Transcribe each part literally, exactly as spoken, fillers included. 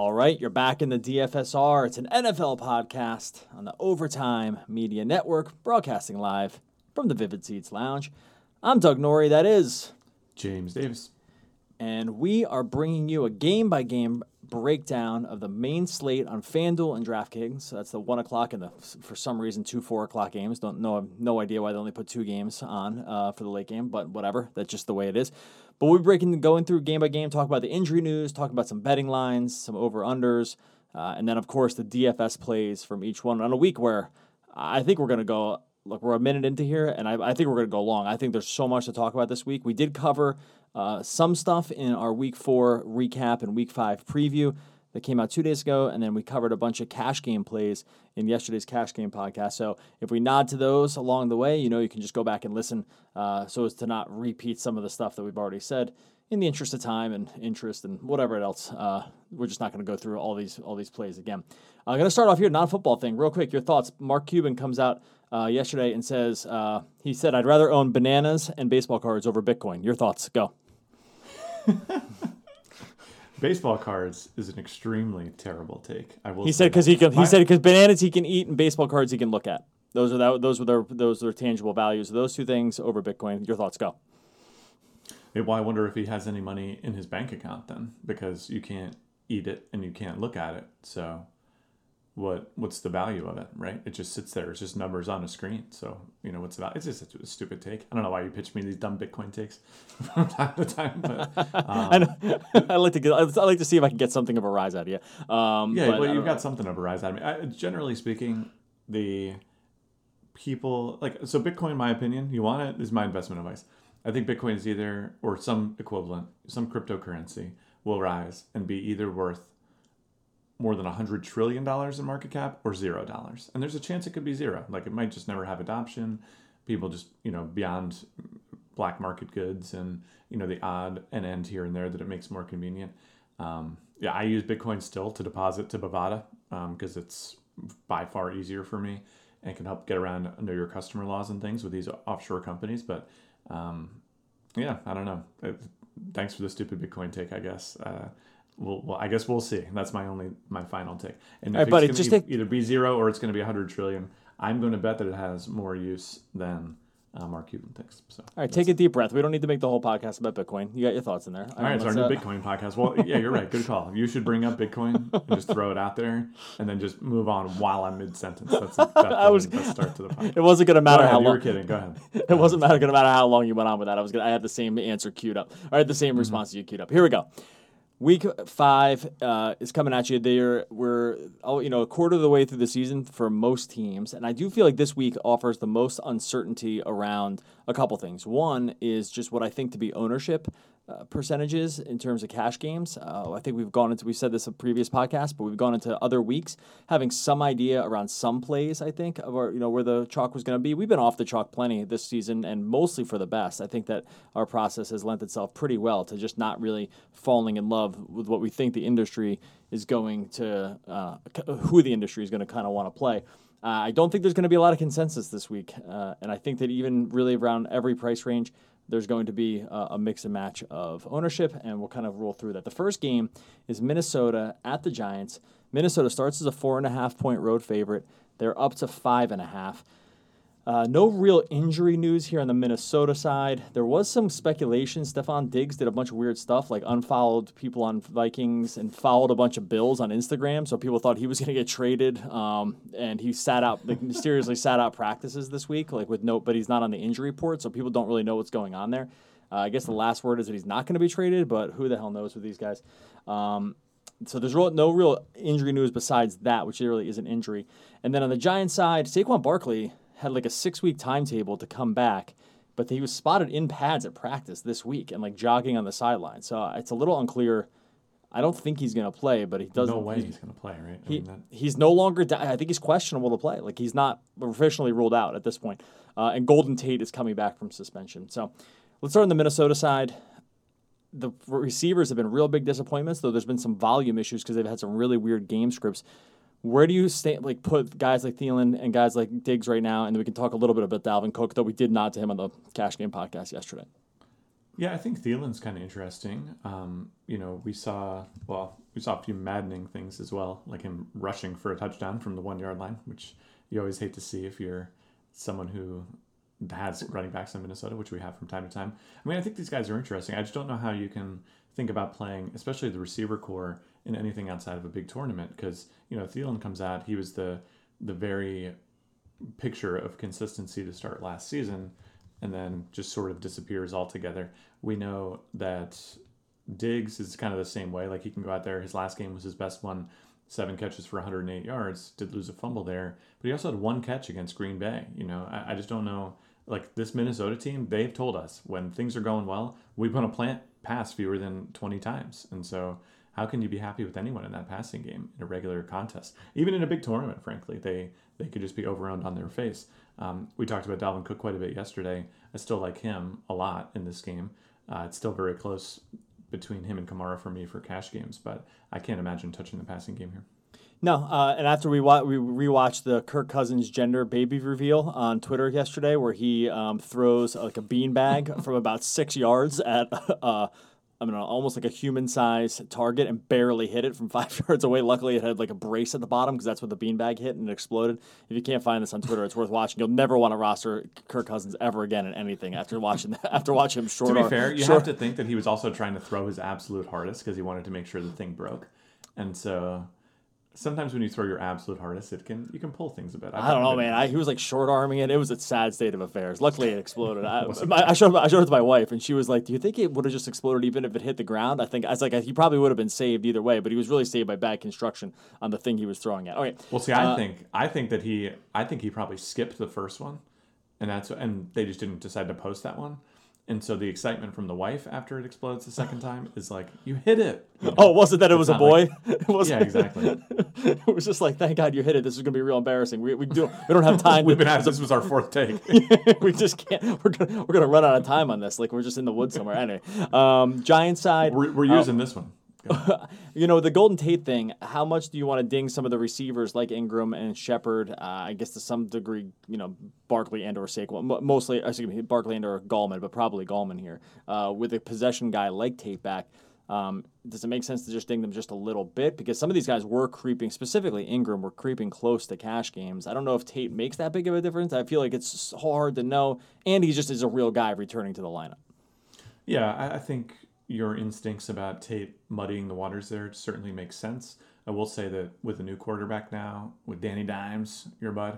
All right, you're back in the D F S R. It's an N F L podcast on the Overtime Media Network, broadcasting live from the Vivid Seats Lounge. I'm Doug Norrie. That is James Davis. And we are bringing you a game-by-game breakdown of the main slate on FanDuel and DraftKings. So that's the one o'clock and, the for some reason, two four o'clock games. Don't know, no idea why they only put two games on uh, for the late game, but whatever. That's just the way it is. But we're breaking, going through game by game, talking about the injury news, talking about some betting lines, some over-unders, uh, and then, of course, the D F S plays from each one on a week where I think we're going to go... Look, we're a minute into here, and I, I think we're going to go long. I think there's so much to talk about this week. We did cover uh, some stuff in our Week four recap and Week five preview that came out two days ago, and then we covered a bunch of cash game plays in yesterday's cash game podcast. So if we nod to those along the way, you know you can just go back and listen uh, so as to not repeat some of the stuff that we've already said in the interest of time and interest and whatever else. Uh, we're just not going to go through all these all these plays again. I'm going to start off here, non-football thing, real quick. Your thoughts. Mark Cuban comes out Uh, yesterday and says, uh, he said, I'd rather own bananas and baseball cards over Bitcoin. Your thoughts? Go. Baseball cards is an extremely terrible take. I will. He said because he can, he said because bananas he can eat and baseball cards he can look at. Those are that. Those were their those are tangible values. Those two things over Bitcoin. Your thoughts? Go. Well, I wonder if he has any money in his bank account then, because you can't eat it and you can't look at it. So. What what's the value of it, right? It just sits there. It's just numbers on a screen. So, you know, what's the value? It's just a, a stupid take. I don't know why you pitch me these dumb Bitcoin takes from time to time. But, um, I know. I like to get, I like to see if I can get something of a rise out of you. Um, yeah, but well, you've got know. something of a rise out of me. I, generally speaking, the people like so Bitcoin. My opinion, you want it is my investment advice. I think Bitcoin is either or some equivalent, some cryptocurrency will rise and be either worth more than one hundred trillion dollars in market cap or zero dollars. And there's a chance it could be zero. Like it might just never have adoption. People just, you know, beyond black market goods and, you know, the odd and end here and there that it makes more convenient. Um, yeah, I use Bitcoin still to deposit to Bovada because um, it's by far easier for me and can help get around know your customer laws and things with these offshore companies. But um, yeah, I don't know. Thanks for the stupid Bitcoin take, I guess. Uh, Well, well, I guess we'll see. That's my only, my final take. And if right, it's going to either be zero or it's going to be one hundred trillion, I'm going to bet that it has more use than uh, Mark Cuban thinks. So, all right, take a deep breath. We don't need to make the whole podcast about Bitcoin. You got your thoughts in there. All right, it's our new Bitcoin podcast. Well, yeah, you're right. Good call. You should bring up Bitcoin and just throw it out there and then just move on while I'm mid-sentence. That's the best start to the podcast. It wasn't going to matter how long. You were kidding. Go ahead. It wasn't going to matter how long you went on with that. I was gonna, I had the same answer queued up. I had the same mm-hmm. response you queued up. Here we go. Week five uh, is coming at you. There we're, oh, you know, a quarter of the way through the season for most teams, and I do feel like this week offers the most uncertainty around a couple things. One is just what I think to be ownership uh, percentages in terms of cash games. Uh, I think we've gone into we've said this in previous podcasts, but we've gone into other weeks having some idea around some plays. I think of our you know where the chalk was going to be. We've been off the chalk plenty this season, and mostly for the best. I think that our process has lent itself pretty well to just not really falling in love with what we think the industry is going to, uh, who the industry is going to kind of want to play. Uh, I don't think there's going to be a lot of consensus this week. Uh, and I think that even really around every price range, there's going to be uh, a mix and match of ownership, and we'll kind of roll through that. The first game is Minnesota at the Giants. Minnesota starts as a four and a half point road favorite. They're up to five and a half. Uh, no real injury news here on the Minnesota side. There was some speculation. Stephon Diggs did a bunch of weird stuff, like unfollowed people on Vikings and followed a bunch of Bills on Instagram. So people thought he was going to get traded. Um, and he sat out, like, mysteriously sat out practices this week, like with no, but he's not on the injury report. So people don't really know what's going on there. Uh, I guess the last word is that he's not going to be traded, but who the hell knows with these guys? Um, So there's real, no real injury news besides that, which really is an injury. And then on the Giants side, Saquon Barkley had like a six-week timetable to come back, but he was spotted in pads at practice this week and like jogging on the sideline. So it's a little unclear. I don't think he's going to play, but he doesn't. No way he's, he's going to play, right? He, I mean, that... He's no longer – I think he's questionable to play. Like he's not professionally ruled out at this point. Uh, and Golden Tate is coming back from suspension. So let's start on the Minnesota side. The receivers have been real big disappointments, though there's been some volume issues because they've had some really weird game scripts. Where do you stand, like put guys like Thielen and guys like Diggs right now? And we can talk a little bit about Dalvin Cook, though we did nod to him on the Cash Game podcast yesterday. Yeah, I think Thielen's kind of interesting. Um, you know, we saw, well, we saw a few maddening things as well, like him rushing for a touchdown from the one-yard line, which you always hate to see if you're someone who has running backs in Minnesota, which we have from time to time. I mean, I think these guys are interesting. I just don't know how you can think about playing, especially the receiver core, in anything outside of a big tournament, because, you know, Thielen comes out, he was the the very picture of consistency to start last season, and then just sort of disappears altogether. We know that Diggs is kind of the same way. Like, he can go out there. His last game was his best one, seven catches for one hundred eight yards. Did lose a fumble there. But he also had one catch against Green Bay. You know, I, I just don't know. Like, this Minnesota team, they've told us when things are going well, we want to plant pass fewer than twenty times. And so how can you be happy with anyone in that passing game in a regular contest? Even in a big tournament, frankly, they, they could just be overrun on their face. Um, we talked about Dalvin Cook quite a bit yesterday. I still like him a lot in this game. Uh, it's still very close between him and Kamara for me for cash games, but I can't imagine touching the passing game here. No, uh, and after we wa- we rewatched the Kirk Cousins gender baby reveal on Twitter yesterday, where he um, throws uh, like a beanbag from about six yards at uh, I mean, almost like a human-sized target, and barely hit it from five yards away. Luckily, it had like a brace at the bottom because that's what the beanbag hit, and it exploded. If you can't find this on Twitter, it's worth watching. You'll never want to roster Kirk Cousins ever again in anything after watching that, after watching him short. To be arm, fair, you short. have to think that he was also trying to throw his absolute hardest because he wanted to make sure the thing broke, and so. Sometimes when you throw your absolute hardest, it can you can pull things a bit. I, I don't know, man. I, he was like short-arming it. It was a sad state of affairs. Luckily, it exploded. I, I, showed, I showed it to my wife, and she was like, do you think it would have just exploded even if it hit the ground? I think I was like, he probably would have been saved either way, but he was really saved by bad construction on the thing he was throwing at. Okay. Well, see, I uh, think I think that he I think he probably skipped the first one, and that's and they just didn't decide to post that one. And so the excitement from the wife after it explodes the second time is like, you hit it. You know? Oh, wasn't that it was a boy? Like, it wasn't, yeah, exactly. It was just like, thank God you hit it. This is going to be real embarrassing. We we do we don't have time. We've to, been at this was our fourth take. We just can't. We're gonna, we're gonna run out of time on this. Like we're just in the woods somewhere. Anyway, um, Giants side. We're, we're using um, this one. You know, the Golden Tate thing, how much do you want to ding some of the receivers like Ingram and Shepard? Uh, I guess to some degree, you know, Barkley and or Saquon, mostly, excuse me, Barkley and or Gallman, but probably Gallman here. Uh, with a possession guy like Tate back, um, does it make sense to just ding them just a little bit? Because some of these guys were creeping, specifically Ingram, were creeping close to cash games. I don't know if Tate makes that big of a difference. I feel like it's hard to know. And he just is a real guy returning to the lineup. Yeah, I, I think... your instincts about Tate muddying the waters there certainly makes sense. I will say that with a new quarterback now, with Danny Dimes, your bud,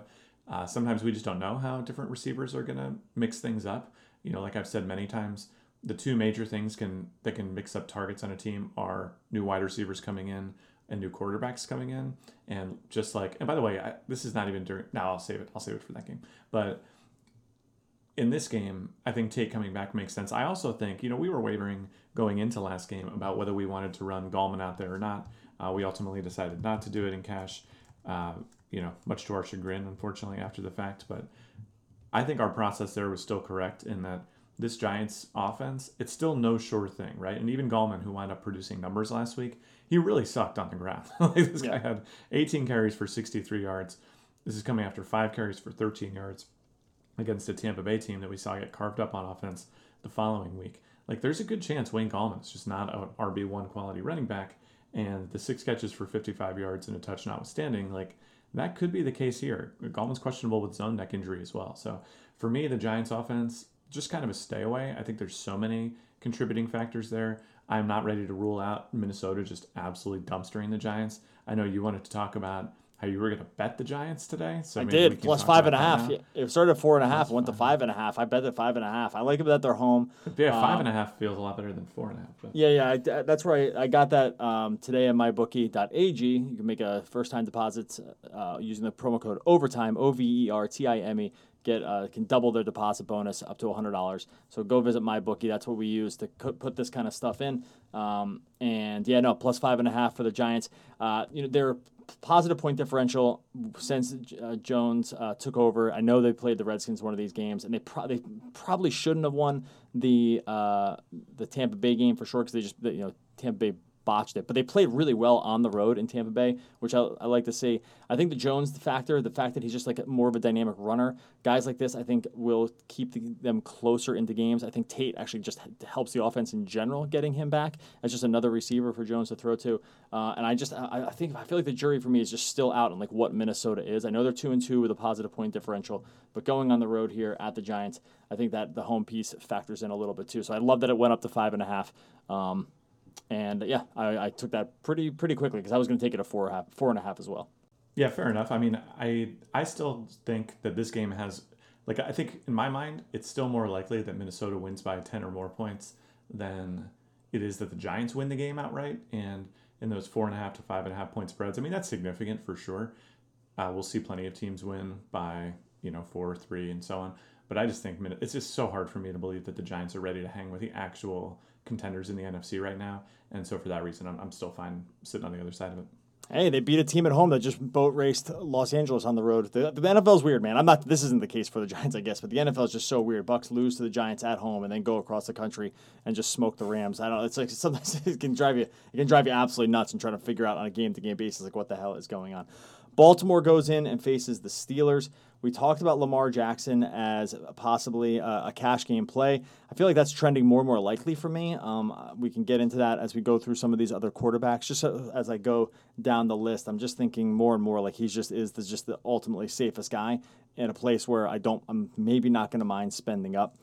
uh, sometimes we just don't know how different receivers are going to mix things up. You know, like I've said many times, the two major things can that can mix up targets on a team are new wide receivers coming in and new quarterbacks coming in. And just like, and by the way, I, this is not even during, no, I'll save it. I'll save it for that game. But in this game, I think Tate coming back makes sense. I also think, you know, we were wavering going into last game about whether we wanted to run Gallman out there or not. Uh, we ultimately decided not to do it in cash, uh, you know, much to our chagrin, unfortunately, after the fact. But I think our process there was still correct in that this Giants offense, it's still no sure thing, right? And even Gallman, who wound up producing numbers last week, he really sucked on the ground. Like this yeah. guy had eighteen carries for sixty-three yards. This is coming after five carries for thirteen yards against a Tampa Bay team that we saw get carved up on offense the following week. Like, there's a good chance Wayne Gallman is just not an R B one quality running back, and the six catches for fifty-five yards and a touch notwithstanding, like, that could be the case here. Gallman's questionable with zone neck injury as well. So, for me, the Giants offense, just kind of a stay away. I think there's so many contributing factors there. I'm not ready to rule out Minnesota just absolutely dumpstering the Giants. I know you wanted to talk about how you were going to bet the Giants today. So I did, plus five and a half. Yeah, it started at four and a half, went to five and a half. I bet at five and a half. I like it that they're home. Yeah, five um, and a half feels a lot better than four and a half. But. Yeah, yeah, I, that's where I, I got that um, today at my bookie dot a g. You can make a first-time deposit uh, using the promo code OVERTIME, O V E R T I M E. Get uh, can double their deposit bonus up to one hundred dollars. So go visit MyBookie. That's what we use to co- put this kind of stuff in. Um, and, yeah, no, plus five and a half for the Giants. Uh, you know, they're positive point differential since uh, Jones uh, took over. I know they played the Redskins one of these games, and they, pro- they probably shouldn't have won the uh, the Tampa Bay game for sure because they just, they, you know, Tampa Bay botched it. But they played really well on the road in Tampa Bay, which I, I like to see. I think the Jones factor, the fact that he's just like a, more of a dynamic runner, guys like this I think will keep the, them closer into games. I think Tate actually just helps the offense in general, getting him back as just another receiver for Jones to throw to. Uh, and I just I, I think I feel like the jury for me is just still out on like what Minnesota is. I know they're two and two with a positive point differential, but going on the road here at the Giants, I think that the home piece factors in a little bit too. So I love that it went up to five and a half. Um, and yeah, I, I took that pretty pretty quickly because I was going to take it to four and a half, four and a half as well. Yeah, fair enough. I mean, I I still think that this game has, like, I think in my mind, it's still more likely that Minnesota wins by ten or more points than it is that the Giants win the game outright. And in those four and a half to five and a half point spreads, I mean, that's significant for sure. Uh, we'll see plenty of teams win by, you know, four, three, and so on. But I just think it's just so hard for me to believe that the Giants are ready to hang with the actual contenders in the N F C right now. And so for that reason, I'm, I'm still fine sitting on the other side of it. Hey, they beat a team at home that just boat raced Los Angeles on the road. The, the N F L's weird, man. I'm not. This isn't the case for the Giants, I guess, but the N F L is just so weird. Bucks lose to the Giants at home and then go across the country and just smoke the Rams. I don't. It's like sometimes it can drive you. It can drive you absolutely nuts and trying to figure out on a game-to-game basis like what the hell is going on. Baltimore goes in and faces the Steelers. We talked about Lamar Jackson as possibly a, a cash game play. I feel like that's trending more and more likely for me. Um, we can get into that as we go through some of these other quarterbacks. Just so, as I go down the list, I'm just thinking more and more like he's just is the, just the ultimately safest guy in a place where I don't. I'm maybe not going to mind spending up.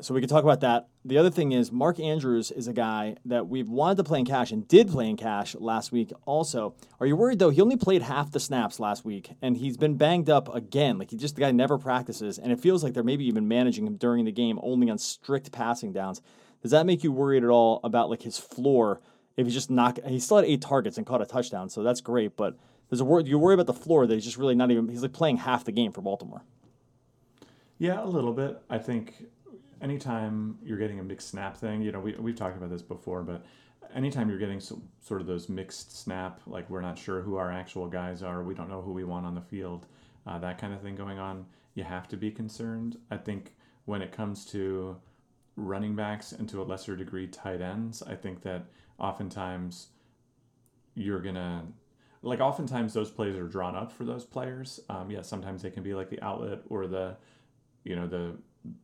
So we can talk about that. The other thing is Mark Andrews is a guy that we've wanted to play in cash and did play in cash last week also. Are you worried, though? He only played half the snaps last week, and he's been banged up again. Like, he just, the guy never practices, and it feels like they're maybe even managing him during the game only on strict passing downs. Does that make you worried at all about, like, his floor? If he's just not, he still had eight targets and caught a touchdown, so that's great, but there's a word, you worry about the floor that he's just really not even, he's like playing half the game for Baltimore. Yeah, a little bit. I think anytime you're getting a mixed snap thing, you know, we, we've talked about this before, but anytime you're getting so, sort of those mixed snap, like we're not sure who our actual guys are, we don't know who we want on the field, uh, that kind of thing going on, you have to be concerned. I think when it comes to running backs and to a lesser degree tight ends, I think that oftentimes you're going to, like oftentimes those plays are drawn up for those players. Um, yeah, sometimes they can be like the outlet or the, you know, the,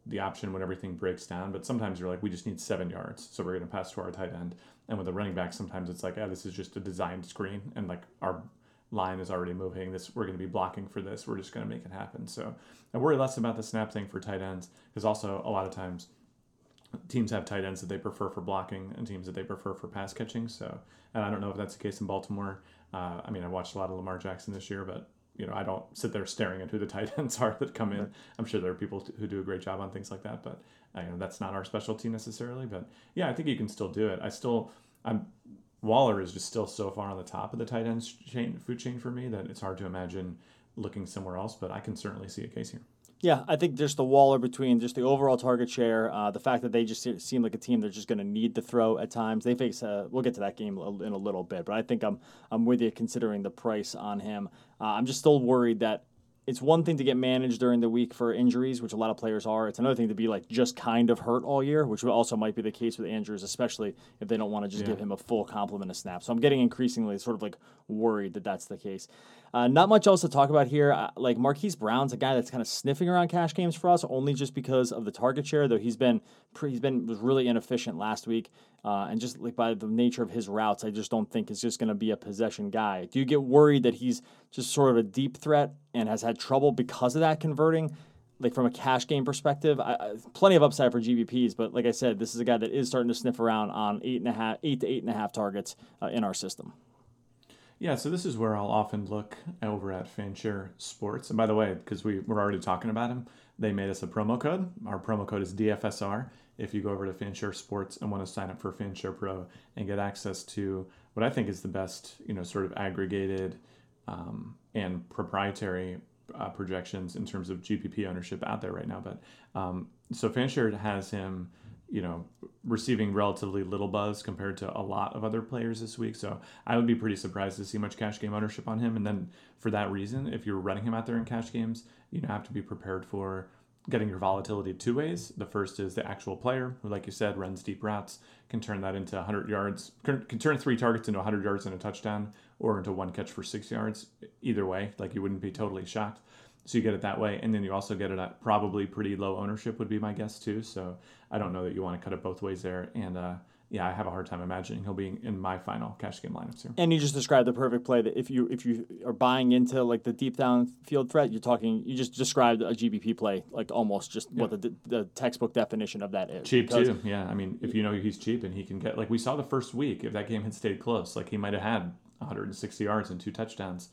the option when everything breaks down, but sometimes you're like, we just need seven yards, so we're going to pass to our tight end. And with the running back, sometimes it's like, oh, this is just a designed screen, and like our line is already moving. This, we're going to be blocking for this. We're just going to make it happen. So I worry less about the snap thing for tight ends, because also a lot of times teams have tight ends that they prefer for blocking and teams that they prefer for pass catching. So, and I don't know if that's the case in Baltimore. Uh, I mean, I watched a lot of Lamar Jackson this year, but you know, I don't sit there staring at who the tight ends are that come in. I'm sure there are people who do a great job on things like that, but uh, you know, that's not our specialty necessarily. But yeah, I think you can still do it. I still, I'm Waller is just still so far on the top of the tight ends chain, food chain for me that it's hard to imagine looking somewhere else. But I can certainly see a case here. Yeah, I think just the Waller between just the overall target share, uh, the fact that they just seem like a team they're just going to need to throw at times. They face, uh, we'll get to that game in a little bit, but I think I'm I'm with you considering the price on him. Uh, I'm just still worried that it's one thing to get managed during the week for injuries, which a lot of players are. It's another thing to be like just kind of hurt all year, which also might be the case with Andrews, especially if they don't want to just yeah. give him a full complement of snaps. So I'm getting increasingly sort of like worried that that's the case. Uh, not much else to talk about here. Uh, like Marquise Brown's a guy that's kind of sniffing around cash games for us, only just because of the target share. Though he's been pre- he's been was really inefficient last week, uh, and just like by the nature of his routes, I just don't think it's just going to be a possession guy. Do you get worried that he's just sort of a deep threat and has had trouble because of that converting, like from a cash game perspective? I, I, plenty of upside for G B Ps, but like I said, this is a guy that is starting to sniff around on eight and a half, eight to eight and a half targets uh, in our system. Yeah, so this is where I'll often look over at Fanshare Sports. And by the way, because we were already talking about him, they made us a promo code. Our promo code is D F S R. If you go over to Fanshare Sports and want to sign up for Fanshare Pro and get access to what I think is the best, you know, sort of aggregated um, and proprietary uh, projections in terms of G P P ownership out there right now. But um, so Fanshare has him, you know, receiving relatively little buzz compared to a lot of other players this week. So I would be pretty surprised to see much cash game ownership on him. And then for that reason, if you're running him out there in cash games, you know, have to be prepared for getting your volatility two ways. The first is the actual player who, like you said, runs deep routes, can turn that into one hundred yards, can, can turn three targets into one hundred yards and a touchdown, or into one catch for six yards. Either way, like, you wouldn't be totally shocked. So you get it that way, and then you also get it at probably pretty low ownership would be my guess too. So I don't know that you want to cut it both ways there. And uh, yeah, I have a hard time imagining he'll be in my final cash game lineups here. And you just described the perfect play that if you if you are buying into like the deep down field threat, you're talking. You just described a G B P play, like almost just yeah. what the the textbook definition of that is. Cheap because, too, yeah. I mean, if you know he's cheap and he can get, like we saw the first week, if that game had stayed close, like he might have had one hundred sixty yards and two touchdowns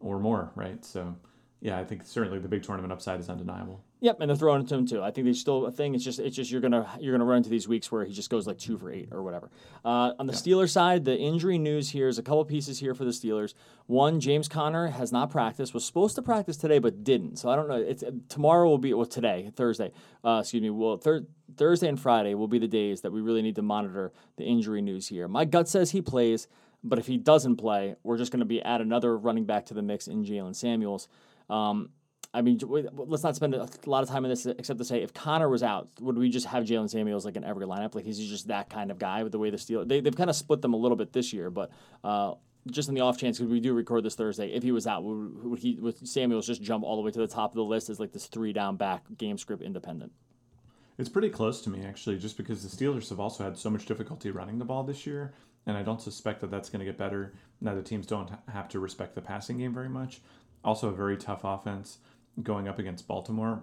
or more, right? So. Yeah, I think certainly the big tournament upside is undeniable. Yep, and they're throwing it to him too. I think there's still a thing. It's just it's just you're gonna you're gonna run into these weeks where he just goes like two for eight or whatever. Uh, on the yeah. Steelers side, the injury news here is a couple pieces here for the Steelers. One, James Conner has not practiced. Was supposed to practice today, but didn't. So I don't know. It's tomorrow will be well today Thursday. Uh, excuse me. Well, thir- Thursday and Friday will be the days that we really need to monitor the injury news here. My gut says he plays, but if he doesn't play, we're just gonna be add another running back to the mix in Jaylen Samuels. Um, I mean, let's not spend a lot of time on this except to say if Connor was out, would we just have Jaylen Samuels like in every lineup? Like, he's just that kind of guy with the way the Steelers, they, they've kind of split them a little bit this year, but uh, just in the off chance, because we do record this Thursday, if he was out, would, would he, would Samuels just jump all the way to the top of the list as like this three down back game script independent? It's pretty close to me, actually, just because the Steelers have also had so much difficulty running the ball this year, and I don't suspect that that's going to get better. Now the teams don't have to respect the passing game very much. Also a very tough offense going up against Baltimore.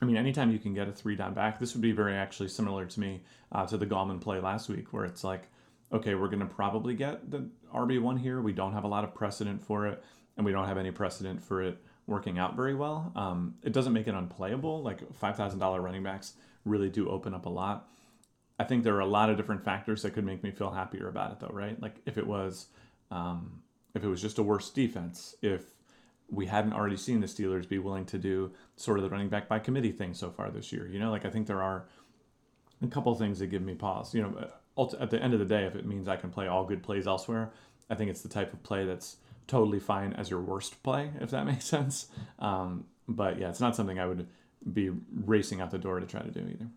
I mean, anytime you can get a three down back, this would be very actually similar to me uh, to the Gallman play last week where it's like, okay, we're going to probably get the R B one here. We don't have a lot of precedent for it, and we don't have any precedent for it working out very well. Um, it doesn't make it unplayable. Like five thousand dollars running backs really do open up a lot. I think there are a lot of different factors that could make me feel happier about it though, right? Like if it was, um, if it was just a worse defense, if we hadn't already seen the Steelers be willing to do sort of the running back by committee thing so far this year. You know, like I think there are a couple things that give me pause. You know, at the end of the day, if it means I can play all good plays elsewhere, I think it's the type of play that's totally fine as your worst play, if that makes sense. Um, but yeah, it's not something I would be racing out the door to try to do either.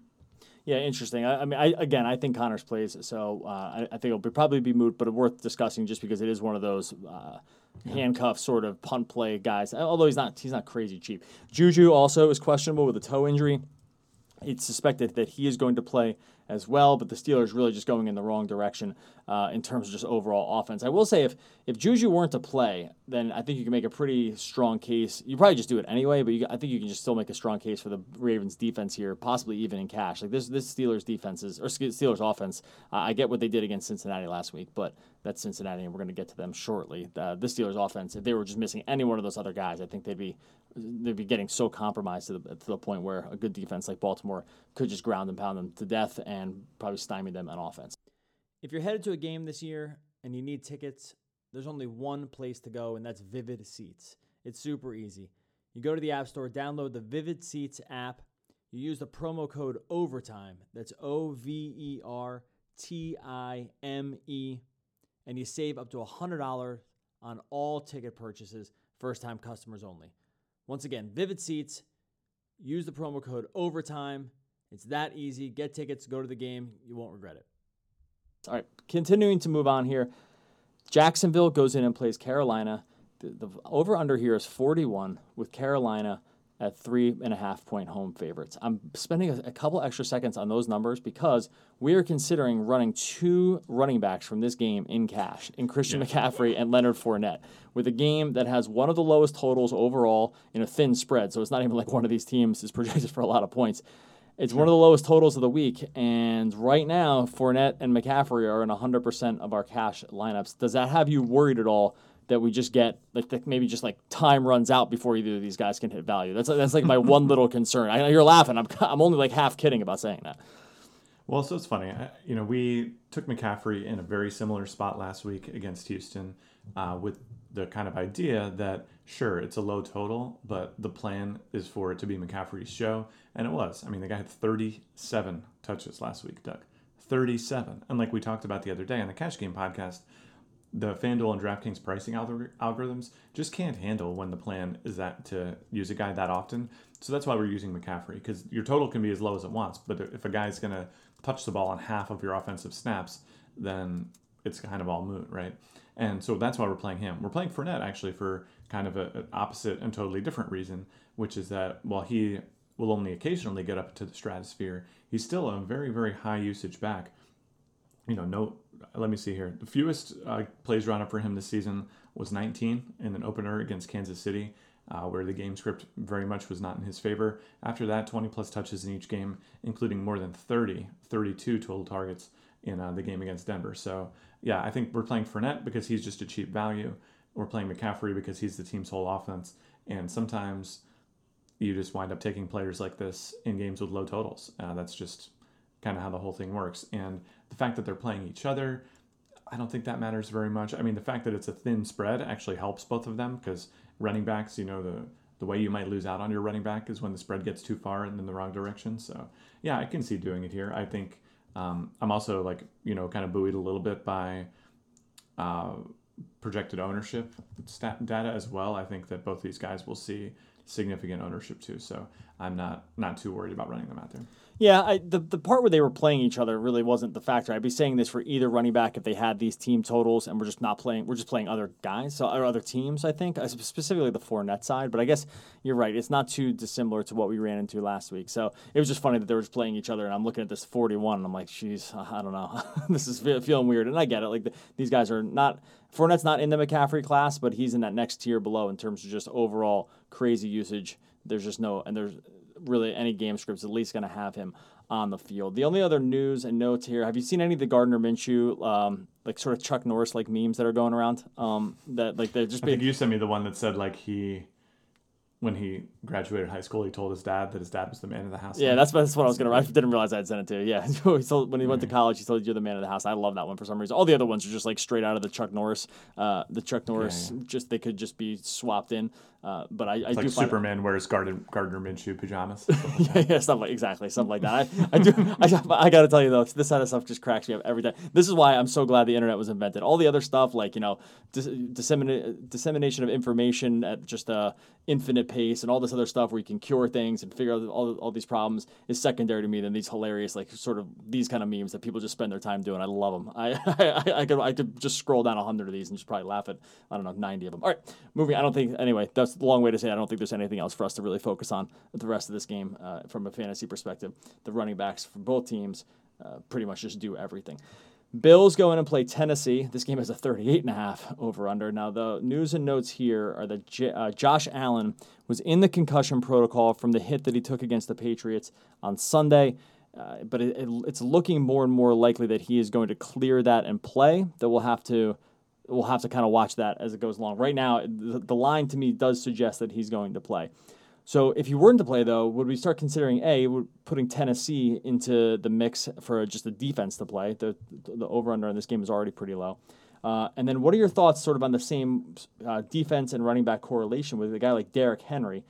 Yeah, interesting. I, I mean, I again, I think Connors plays, so uh, I, I think it'll be, probably be moot, but worth discussing just because it is one of those uh, yeah. handcuff sort of punt play guys. Although he's not, he's not crazy cheap. JuJu also is questionable with a toe injury. It's suspected that he is going to play as well, but the Steelers really just going in the wrong direction uh, in terms of just overall offense. I will say if if JuJu weren't to play, then I think you can make a pretty strong case. You probably just do it anyway, but you, I think you can just still make a strong case for the Ravens defense here, possibly even in cash. Like this, this Steelers defenses or Steelers offense. Uh, I get what they did against Cincinnati last week, but that's Cincinnati, and we're going to get to them shortly. Uh, this Steelers offense, if they were just missing any one of those other guys, I think they'd be they'd be getting so compromised to the to the point where a good defense like Baltimore could just ground and pound them to death and and probably stymie them on offense. If you're headed to a game this year and you need tickets, there's only one place to go, and that's Vivid Seats. It's super easy. You go to the App Store, download the Vivid Seats app, you use the promo code OVERTIME, that's O V E R T I M E, and you save up to one hundred dollars on all ticket purchases, first-time customers only. Once again, Vivid Seats, use the promo code OVERTIME. It's that easy. Get tickets, go to the game. You won't regret it. All right, continuing to move on here. Jacksonville goes in and plays Carolina. The, the over-under here is forty-one with Carolina at three and a half point home favorites. I'm spending a, a couple extra seconds on those numbers because we are considering running two running backs from this game in cash, in Christian yeah. McCaffrey and Leonard Fournette, with a game that has one of the lowest totals overall in a thin spread. So it's not even like one of these teams is projected for a lot of points. It's sure. one of the lowest totals of the week, and right now, Fournette and McCaffrey are in one hundred percent of our cash lineups. Does that have you worried at all that we just get, like, that maybe just, like, time runs out before either of these guys can hit value? That's, that's like, my one little concern. I know you're laughing. I'm I'm only, like, half kidding about saying that. Well, so it's funny. I, you know, we took McCaffrey in a very similar spot last week against Houston uh, with the kind of idea that, sure, it's a low total, but the plan is for it to be McCaffrey's show. And it was. I mean, the guy had thirty-seven touches last week, Doug. thirty-seven. And like we talked about the other day on the Cash Game podcast, the FanDuel and DraftKings pricing algor- algorithms just can't handle when the plan is that to use a guy that often. So that's why we're using McCaffrey, because your total can be as low as it wants, but if a guy's going to touch the ball on half of your offensive snaps, then it's kind of all moot, right? And so that's why we're playing him. We're playing Fournette, actually, for kind of a, an opposite and totally different reason, which is that while he will only occasionally get up to the stratosphere, he's still a very, very high usage back. You know, no, let me see here. The fewest uh, plays drawn up for him this season was nineteen in an opener against Kansas City, uh, where the game script very much was not in his favor. After that, twenty-plus touches in each game, including more than thirty, thirty-two total targets in uh, the game against Denver. So, yeah, I think we're playing Fournette because he's just a cheap value. We're playing McCaffrey because he's the team's whole offense. And sometimes you just wind up taking players like this in games with low totals. Uh, that's just kind of how the whole thing works. And the fact that they're playing each other, I don't think that matters very much. I mean, the fact that it's a thin spread actually helps both of them, because running backs, you know, the, the way you might lose out on your running back is when the spread gets too far and in the wrong direction. So, yeah, I can see doing it here. I think um, I'm also, like, you know, kind of buoyed a little bit by uh, projected ownership stat data as well. I think that both these guys will see significant ownership too, so I'm not not too worried about running them out there. Yeah, I, the the part where they were playing each other really wasn't the factor. I'd be saying this for either running back if they had these team totals, and we're just not playing. We're just playing other guys, so or other teams. I think specifically the Fournette side, but I guess you're right. It's not too dissimilar to what we ran into last week. So it was just funny that they were just playing each other, and I'm looking at this forty-one, and I'm like, jeez, I don't know. This is feeling weird, and I get it. Like the, these guys are not. Fournette's not in the McCaffrey class, but he's in that next tier below in terms of just overall crazy usage. There's just no, and there's really any game script's at least going to have him on the field. The only other news and notes here, have you seen any of the Gardner Minshew, um, like sort of Chuck Norris like memes that are going around? Um, that like they're just. I big... think you sent me the one that said like he, when he graduated high school, he told his dad that his dad was the man of the house. Yeah, that's, that's what I was going to write. I didn't realize I'd sent it to you. Yeah, he told, when he went to college, he told you're the man of the house. I love that one for some reason. All the other ones are just like straight out of the Chuck Norris. Uh, the Chuck Norris, yeah, yeah. just they could just be swapped in. Uh, but I, I like do like Superman find... wears Gardner, Gardner Minshew pajamas. yeah, yeah, something like, exactly, something like that. I, I do. I, I got to tell you though, this kind of stuff just cracks me up every time. This is why I'm so glad the internet was invented. All the other stuff, like you know, dis- dissemina- dissemination of information at just a uh, infinite pace, and all this other stuff where you can cure things and figure out all all these problems is secondary to me than these hilarious, like sort of these kind of memes that people just spend their time doing. I love them. I I, I could I could just scroll down a hundred of these and just probably laugh at I don't know ninety of them. All right, moving. I don't think anyway. That's long way to say I don't think there's anything else for us to really focus on the rest of this game uh, from a fantasy perspective. The running backs from both teams uh, pretty much just do everything. Bills go in and play Tennessee. This game has a thirty-eight and a half over-under. Now, the news and notes here are that J- uh, Josh Allen was in the concussion protocol from the hit that he took against the Patriots on Sunday. Uh, but it, it, it's looking more and more likely that he is going to clear that and play, that we'll have to... We'll have to kind of watch that as it goes along. Right now, the, the line to me does suggest that he's going to play. So if he weren't to play, though, would we start considering, A, we're putting Tennessee into the mix for just the defense to play? The, the over-under in this game is already pretty low. Uh, and then what are your thoughts sort of on the same uh, defense and running back correlation with a guy like Derrick Henry?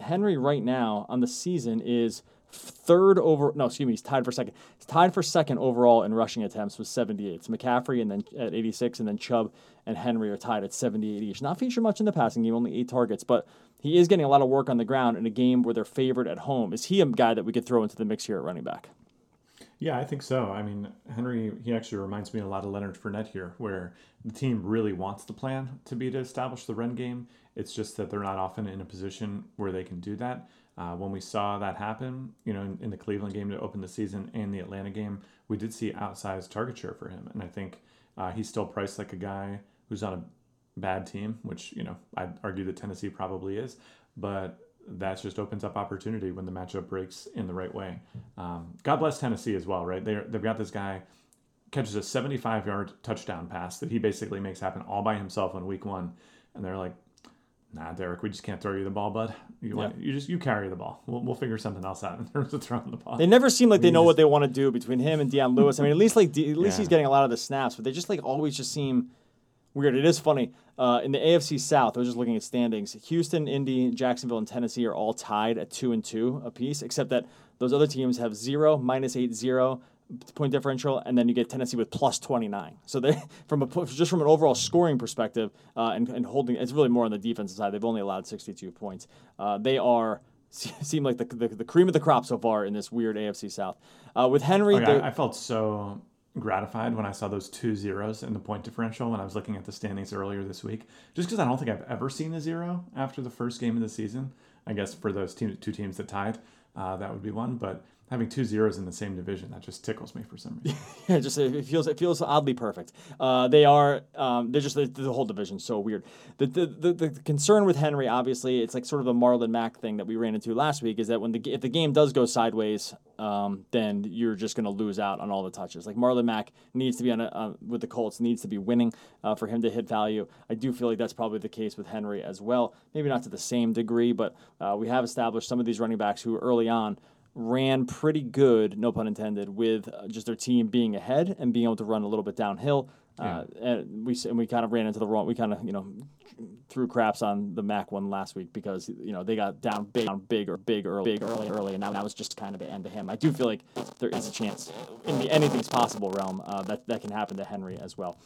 Henry right now on the season is third over, no, excuse me, he's tied for second. He's tied for second overall in rushing attempts with seventy-eight. It's McCaffrey and then at eighty-six, and then Chubb and Henry are tied at seventy-eight each. Not featured much in the passing game, only eight targets, but he is getting a lot of work on the ground in a game where they're favored at home. Is he a guy that we could throw into the mix here at running back? Yeah, I think so. I mean, Henry, he actually reminds me a lot of Leonard Fournette here, where the team really wants the plan to be to establish the run game. It's just that they're not often in a position where they can do that. Uh, when we saw that happen, you know, in, in the Cleveland game to open the season and the Atlanta game, we did see outsized target share for him. And I think uh, he's still priced like a guy who's on a bad team, which, you know, I'd argue that Tennessee probably is. But that just opens up opportunity when the matchup breaks in the right way. Um, God bless Tennessee as well, right? They're, they've got this guy catches a seventy-five-yard touchdown pass that he basically makes happen all by himself in week one. And they're like, nah, Derek, we just can't throw you the ball, bud. You, yeah. you just you carry the ball. We'll we'll figure something else out in terms of throwing the ball. They never seem like we they know just... what they want to do between him and Deion Lewis. I mean, at least like at least yeah. he's getting a lot of the snaps, but they just like always just seem weird. It is funny. Uh, in the A F C South, I was just looking at standings. Houston, Indy, Jacksonville, and Tennessee are all tied at two and two apiece, except that those other teams have zero, minus eight, zero, point differential, and then you get Tennessee with plus twenty-nine. So they, from a just from an overall scoring perspective, uh, and and holding, it's really more on the defensive side. They've only allowed sixty-two points. Uh, they are seem like the, the the cream of the crop so far in this weird A F C South. Uh, with Henry, okay, I felt so gratified when I saw those two zeros in the point differential when I was looking at the standings earlier this week, just because I don't think I've ever seen a zero after the first game of the season. I guess for those team, two teams that tied, uh, that would be one, but having two zeros in the same division, that just tickles me for some reason. Yeah, just it feels it feels oddly perfect. Uh, they are um, they're just the, the whole division's so weird. The, the the the concern with Henry, obviously, it's like sort of the Marlon Mack thing that we ran into last week, is that when the if the game does go sideways, um, then you're just going to lose out on all the touches. Like Marlon Mack needs to be on a, uh, with the Colts needs to be winning uh, for him to hit value. I do feel like that's probably the case with Henry as well. Maybe not to the same degree, but uh, we have established some of these running backs who early on ran pretty good, no pun intended, with just their team being ahead and being able to run a little bit downhill. Yeah. Uh, and we and we kind of ran into the wrong. We kind of you know threw craps on the Mac one last week because you know they got down big, down big or big early, big early, early, and now that was just kind of the end of him. I do feel like there is a chance in the anything's possible realm uh, that that can happen to Henry as well.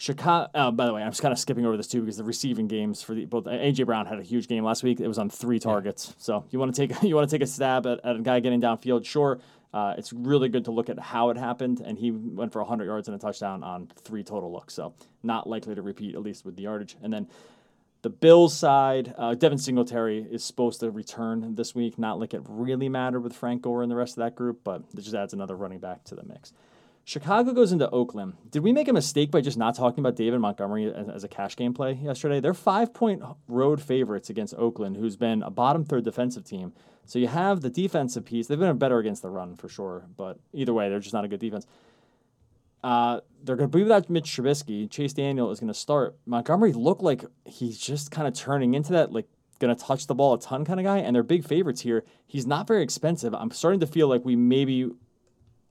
Chicago. Uh, by the way, I'm just kind of skipping over this too because the receiving games for the, both A J Brown had a huge game last week. It was on three targets. So you want to take you want to take a stab at, at a guy getting downfield. Sure, uh, it's really good to look at how it happened, and he went for one hundred yards and a touchdown on three total looks. So not likely to repeat, at least with the yardage. And then the Bills side, uh, Devin Singletary is supposed to return this week. Not like it really mattered with Frank Gore and the rest of that group, but it just adds another running back to the mix. Chicago goes into Oakland. Did we make a mistake by just not talking about David Montgomery as, as a cash game play yesterday? They're five-point road favorites against Oakland, who's been a bottom-third defensive team. So you have the defensive piece. They've been better against the run for sure, but either way, they're just not a good defense. Uh, they're going to be without Mitch Trubisky. Chase Daniel is going to start. Montgomery looked like he's just kind of turning into that, like, going to touch the ball a ton kind of guy, and they're big favorites here. He's not very expensive. I'm starting to feel like we maybe...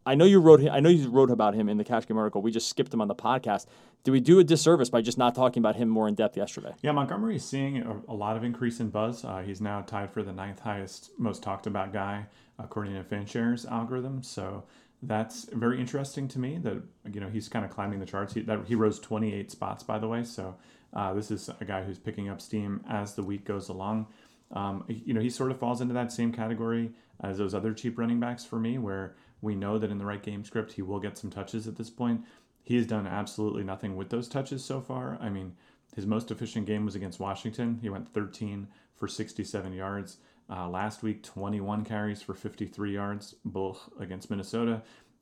I know you wrote. I know you wrote about him in the Cash Game article. We just skipped him on the podcast. Did we do a disservice by just not talking about him more in depth yesterday? Yeah, Montgomery is seeing a, a lot of increase in buzz. Uh, he's now tied for the ninth highest, most talked about guy according to Fanshare's algorithm. So that's very interesting to me. That you know he's kind of climbing the charts. He, that, he rose twenty-eight spots, by the way. So uh, this is a guy who's picking up steam as the week goes along. Um, you know he sort of falls into that same category as those other cheap running backs for me, where we know that in the right game script, he will get some touches at this point. He has done absolutely nothing with those touches so far. I mean, his most efficient game was against Washington. He went thirteen for sixty-seven yards. Uh, last week, twenty-one carries for fifty-three yards. Bull against Minnesota.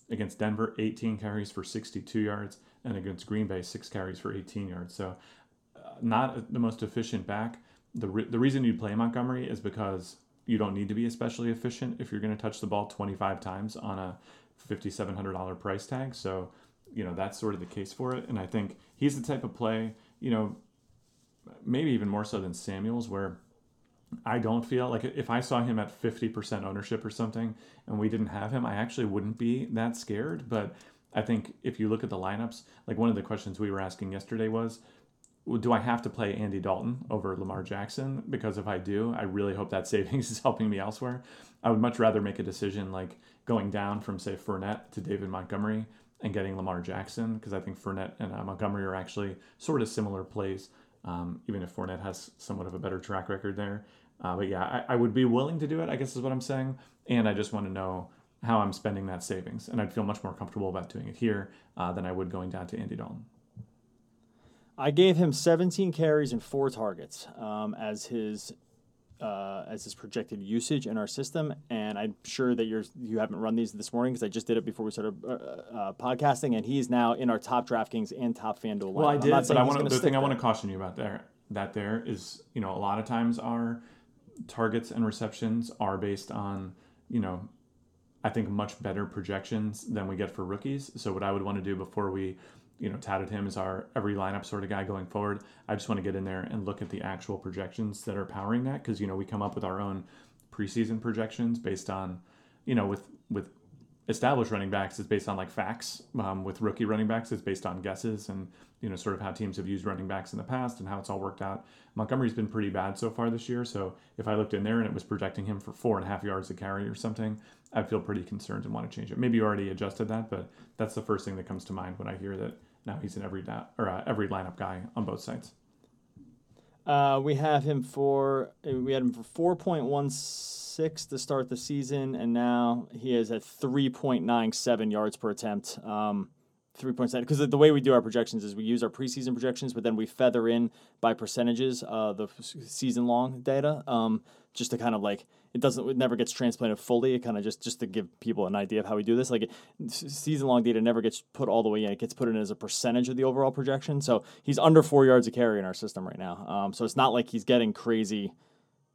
Against Denver, eighteen carries for sixty-two yards. And against Green Bay, six carries for eighteen yards. So uh, not the most efficient back. The re- the reason you play Montgomery is because you don't need to be especially efficient if you're going to touch the ball twenty-five times on a five thousand seven hundred dollars price tag. So, you know, that's sort of the case for it. And I think he's the type of play, you know, maybe even more so than Samuels, where I don't feel like if I saw him at fifty percent ownership or something and we didn't have him, I actually wouldn't be that scared. But I think if you look at the lineups, like one of the questions we were asking yesterday was, do I have to play Andy Dalton over Lamar Jackson? Because if I do, I really hope that savings is helping me elsewhere. I would much rather make a decision like going down from, say, Fournette to David Montgomery and getting Lamar Jackson, because I think Fournette and uh, Montgomery are actually sort of similar plays, um, even if Fournette has somewhat of a better track record there. Uh, but yeah, I, I would be willing to do it, I guess is what I'm saying. And I just want to know how I'm spending that savings. And I'd feel much more comfortable about doing it here uh, than I would going down to Andy Dalton. I gave him seventeen carries and four targets um, as his uh, as his projected usage in our system, and I'm sure that you're you haven't run these this morning because I just did it before we started uh, uh, podcasting, and he's now in our top DraftKings and top FanDuel. Well, I did, but I want the thing I want to caution you about there that there is you know a lot of times our targets and receptions are based on you know I think much better projections than we get for rookies. So what I would want to do before we you know, touted him as our every lineup sort of guy going forward. I just want to get in there and look at the actual projections that are powering that. Cause you know, we come up with our own preseason projections based on, you know, with, with established running backs is based on like facts. Um, with rookie running backs, it's based on guesses and, you know, sort of how teams have used running backs in the past and how it's all worked out. Montgomery's been pretty bad so far this year. So if I looked in there and it was projecting him for four and a half yards a carry or something, I'd feel pretty concerned and want to change it. Maybe you already adjusted that, but that's the first thing that comes to mind when I hear that now he's an every da- or uh, every lineup guy on both sides. Uh, we have him for we had him for four point one six to start the season, and now he is at three point nine seven yards per attempt. Um, three point seven, because the way we do our projections is we use our preseason projections, but then we feather in by percentages uh, the season long data, um, just to kind of like it doesn't it never gets transplanted fully. It kind of just just to give people an idea of how we do this. Like season long data never gets put all the way in; it gets put in as a percentage of the overall projection. So he's under four yards a carry in our system right now. Um, so it's not like he's getting crazy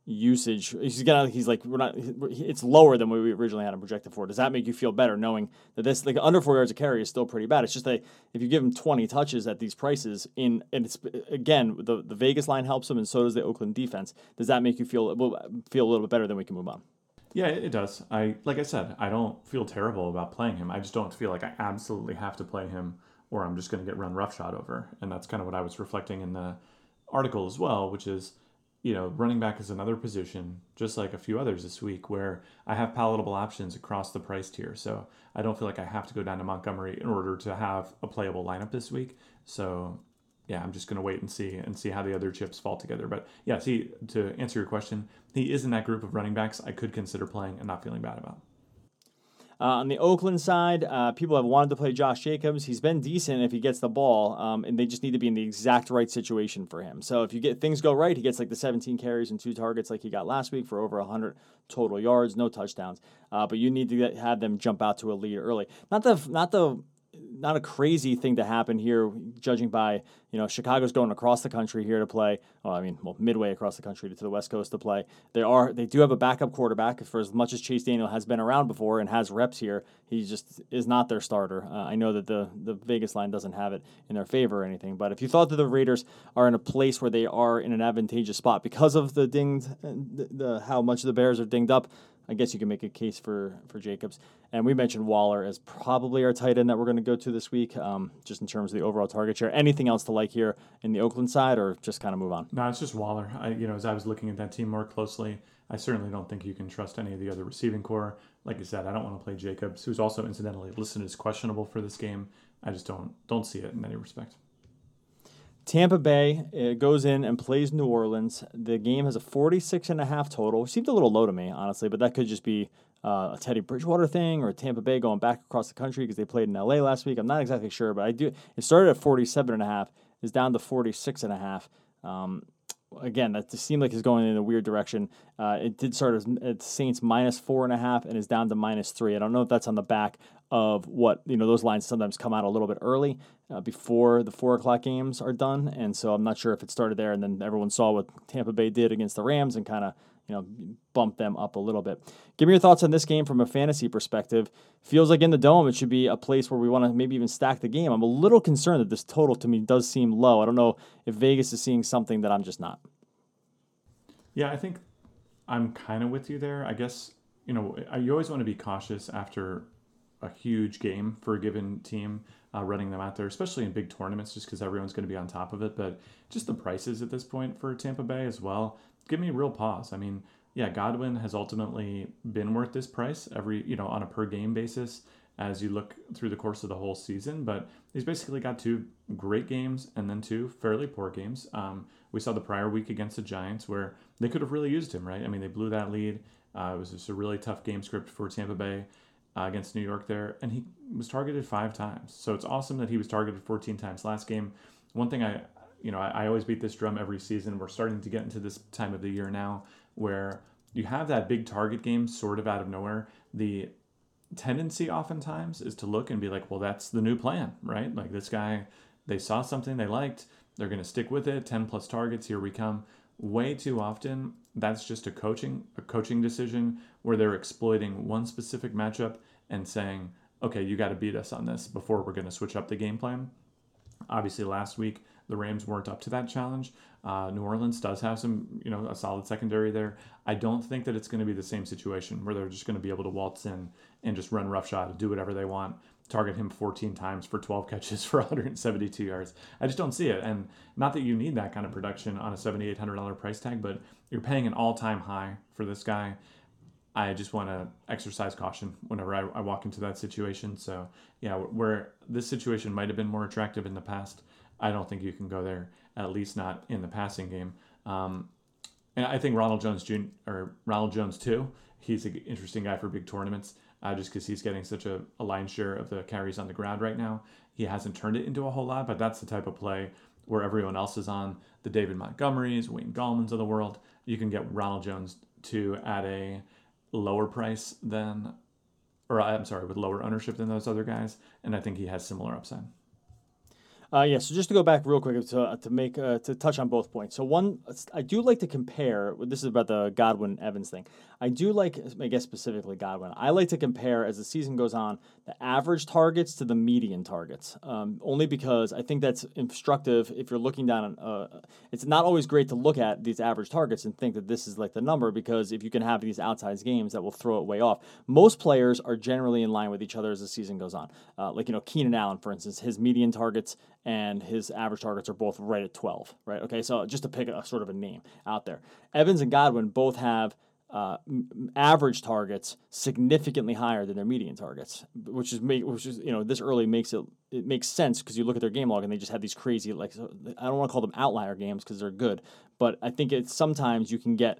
usage. He's got he's like we're not. It's lower than what we originally had him projected for. Does that make you feel better knowing that this like under four yards a carry is still pretty bad? It's just that if you give him twenty touches at these prices in, and it's again the the Vegas line helps him, and so does the Oakland defense. Does that make you feel feel a little bit better? Then we can move on. Yeah, it does. I like I said, I don't feel terrible about playing him. I just don't feel like I absolutely have to play him, or I'm just going to get run roughshod over. And that's kind of what I was reflecting in the article as well, which is, you know, running back is another position, just like a few others this week, where I have palatable options across the price tier. So I don't feel like I have to go down to Montgomery in order to have a playable lineup this week. So, yeah, I'm just going to wait and see and see how the other chips fall together. But, yeah, see, to answer your question, he is in that group of running backs I could consider playing and not feeling bad about. Uh, on the Oakland side, uh, people have wanted to play Josh Jacobs. He's been decent if he gets the ball, um, and they just need to be in the exact right situation for him. So if you get things go right, he gets like the seventeen carries and two targets like he got last week for over one hundred total yards, no touchdowns. Uh, but you need to get, have them jump out to a lead early. Not the not the not a crazy thing to happen here, judging by, you know, Chicago's going across the country here to play. Well, I mean, well, midway across the country to, to the West Coast to play. They are they do have a backup quarterback. For as much as Chase Daniel has been around before and has reps here, he just is not their starter. Uh, I know that the, the Vegas line doesn't have it in their favor or anything, but if you thought that the Raiders are in a place where they are in an advantageous spot because of the dinged, the, the how much the Bears are dinged up, I guess you can make a case for, for Jacobs. And we mentioned Waller as probably our tight end that we're going to go to this week, um, just in terms of the overall target share. Anything else to like here in the Oakland side, or just kind of move on? No, it's just Waller. I, you know, as I was looking at that team more closely, I certainly don't think you can trust any of the other receiving core. Like I said, I don't want to play Jacobs, who's also incidentally listed as questionable for this game. I just don't don't see it in any respect. Tampa Bay uh, goes in and plays New Orleans. The game has a forty-six and a half total, which seemed a little low to me, honestly, but that could just be uh, a Teddy Bridgewater thing or Tampa Bay going back across the country because they played in L A last week. I'm not exactly sure, but I do. It started at forty-seven and a half, is down to forty-six and a half. Um, again, that just seemed like it's going in a weird direction. Uh, it did start as, at Saints minus four and a half and is down to minus three. I don't know if that's on the back of what, you know, those lines sometimes come out a little bit early uh, before the four o'clock games are done. And so I'm not sure if it started there. And then everyone saw what Tampa Bay did against the Rams and kind of, you know, bump them up a little bit. Give me your thoughts on this game from a fantasy perspective. Feels like in the Dome, it should be a place where we want to maybe even stack the game. I'm a little concerned that this total to me does seem low. I don't know if Vegas is seeing something that I'm just not. Yeah, I think I'm kind of with you there. I guess, you know, you always want to be cautious after a huge game for a given team, uh, running them out there, especially in big tournaments, just because everyone's going to be on top of it. But just the prices at this point for Tampa Bay as well give me a real pause. I mean, yeah, Godwin has ultimately been worth this price every, you know, on a per game basis as you look through the course of the whole season, but he's basically got two great games and then two fairly poor games. Um, we saw the prior week against the Giants where they could have really used him, right? I mean, they blew that lead. Uh, it was just a really tough game script for Tampa Bay uh, against New York there, and he was targeted five times. So it's awesome that he was targeted fourteen times last game. One thing I, You know, I, I always beat this drum every season. We're starting to get into this time of the year now where you have that big target game sort of out of nowhere. The tendency oftentimes is to look and be like, well, that's the new plan, right? Like this guy, they saw something they liked. They're going to stick with it. ten plus targets. Here we come. Way too often, that's just a coaching, a coaching decision where they're exploiting one specific matchup and saying, okay, you got to beat us on this before we're going to switch up the game plan. Obviously last week, The Rams weren't up to that challenge. Uh, New Orleans does have some, you know, a solid secondary there. I don't think that it's going to be the same situation where they're just going to be able to waltz in and just run roughshod and do whatever they want. Target him fourteen times for twelve catches for one hundred seventy-two yards. I just don't see it. And not that you need that kind of production on a seven thousand eight hundred dollars price tag, but you're paying an all-time high for this guy. I just want to exercise caution whenever I, I walk into that situation. So, yeah, where this situation might have been more attractive in the past, I don't think you can go there, at least not in the passing game. Um, and I think Ronald Jones Junior or Ronald Jones too, he's an interesting guy for big tournaments. Uh, just because he's getting such a, a lion's share of the carries on the ground right now. He hasn't turned it into a whole lot, but that's the type of play where everyone else is on the David Montgomerys, Wayne Gallmans of the world. You can get Ronald Jones to at a lower price than, or I'm sorry, with lower ownership than those other guys. And I think he has similar upside. Uh, yeah, so just to go back real quick to uh, to make uh, to touch on both points. So one, I do like to compare. This is about the Godwin Evans thing. I do like, I guess specifically Godwin. I like to compare as the season goes on the average targets to the median targets, um, only because I think that's instructive. If you're looking down, uh, it's not always great to look at these average targets and think that this is like the number, because if you can have these outsized games, that will throw it way off. Most players are generally in line with each other as the season goes on. Uh, like you know, Keenan Allen, for instance, his median targets and his average targets are both right at twelve, right? Okay, so just to pick a sort of a name out there. Evans and Godwin both have uh, m- average targets significantly higher than their median targets, which is, make, which is you know, this early makes it, it makes sense because you look at their game log and they just have these crazy, like, I don't want to call them outlier games because they're good, but I think it's sometimes you can get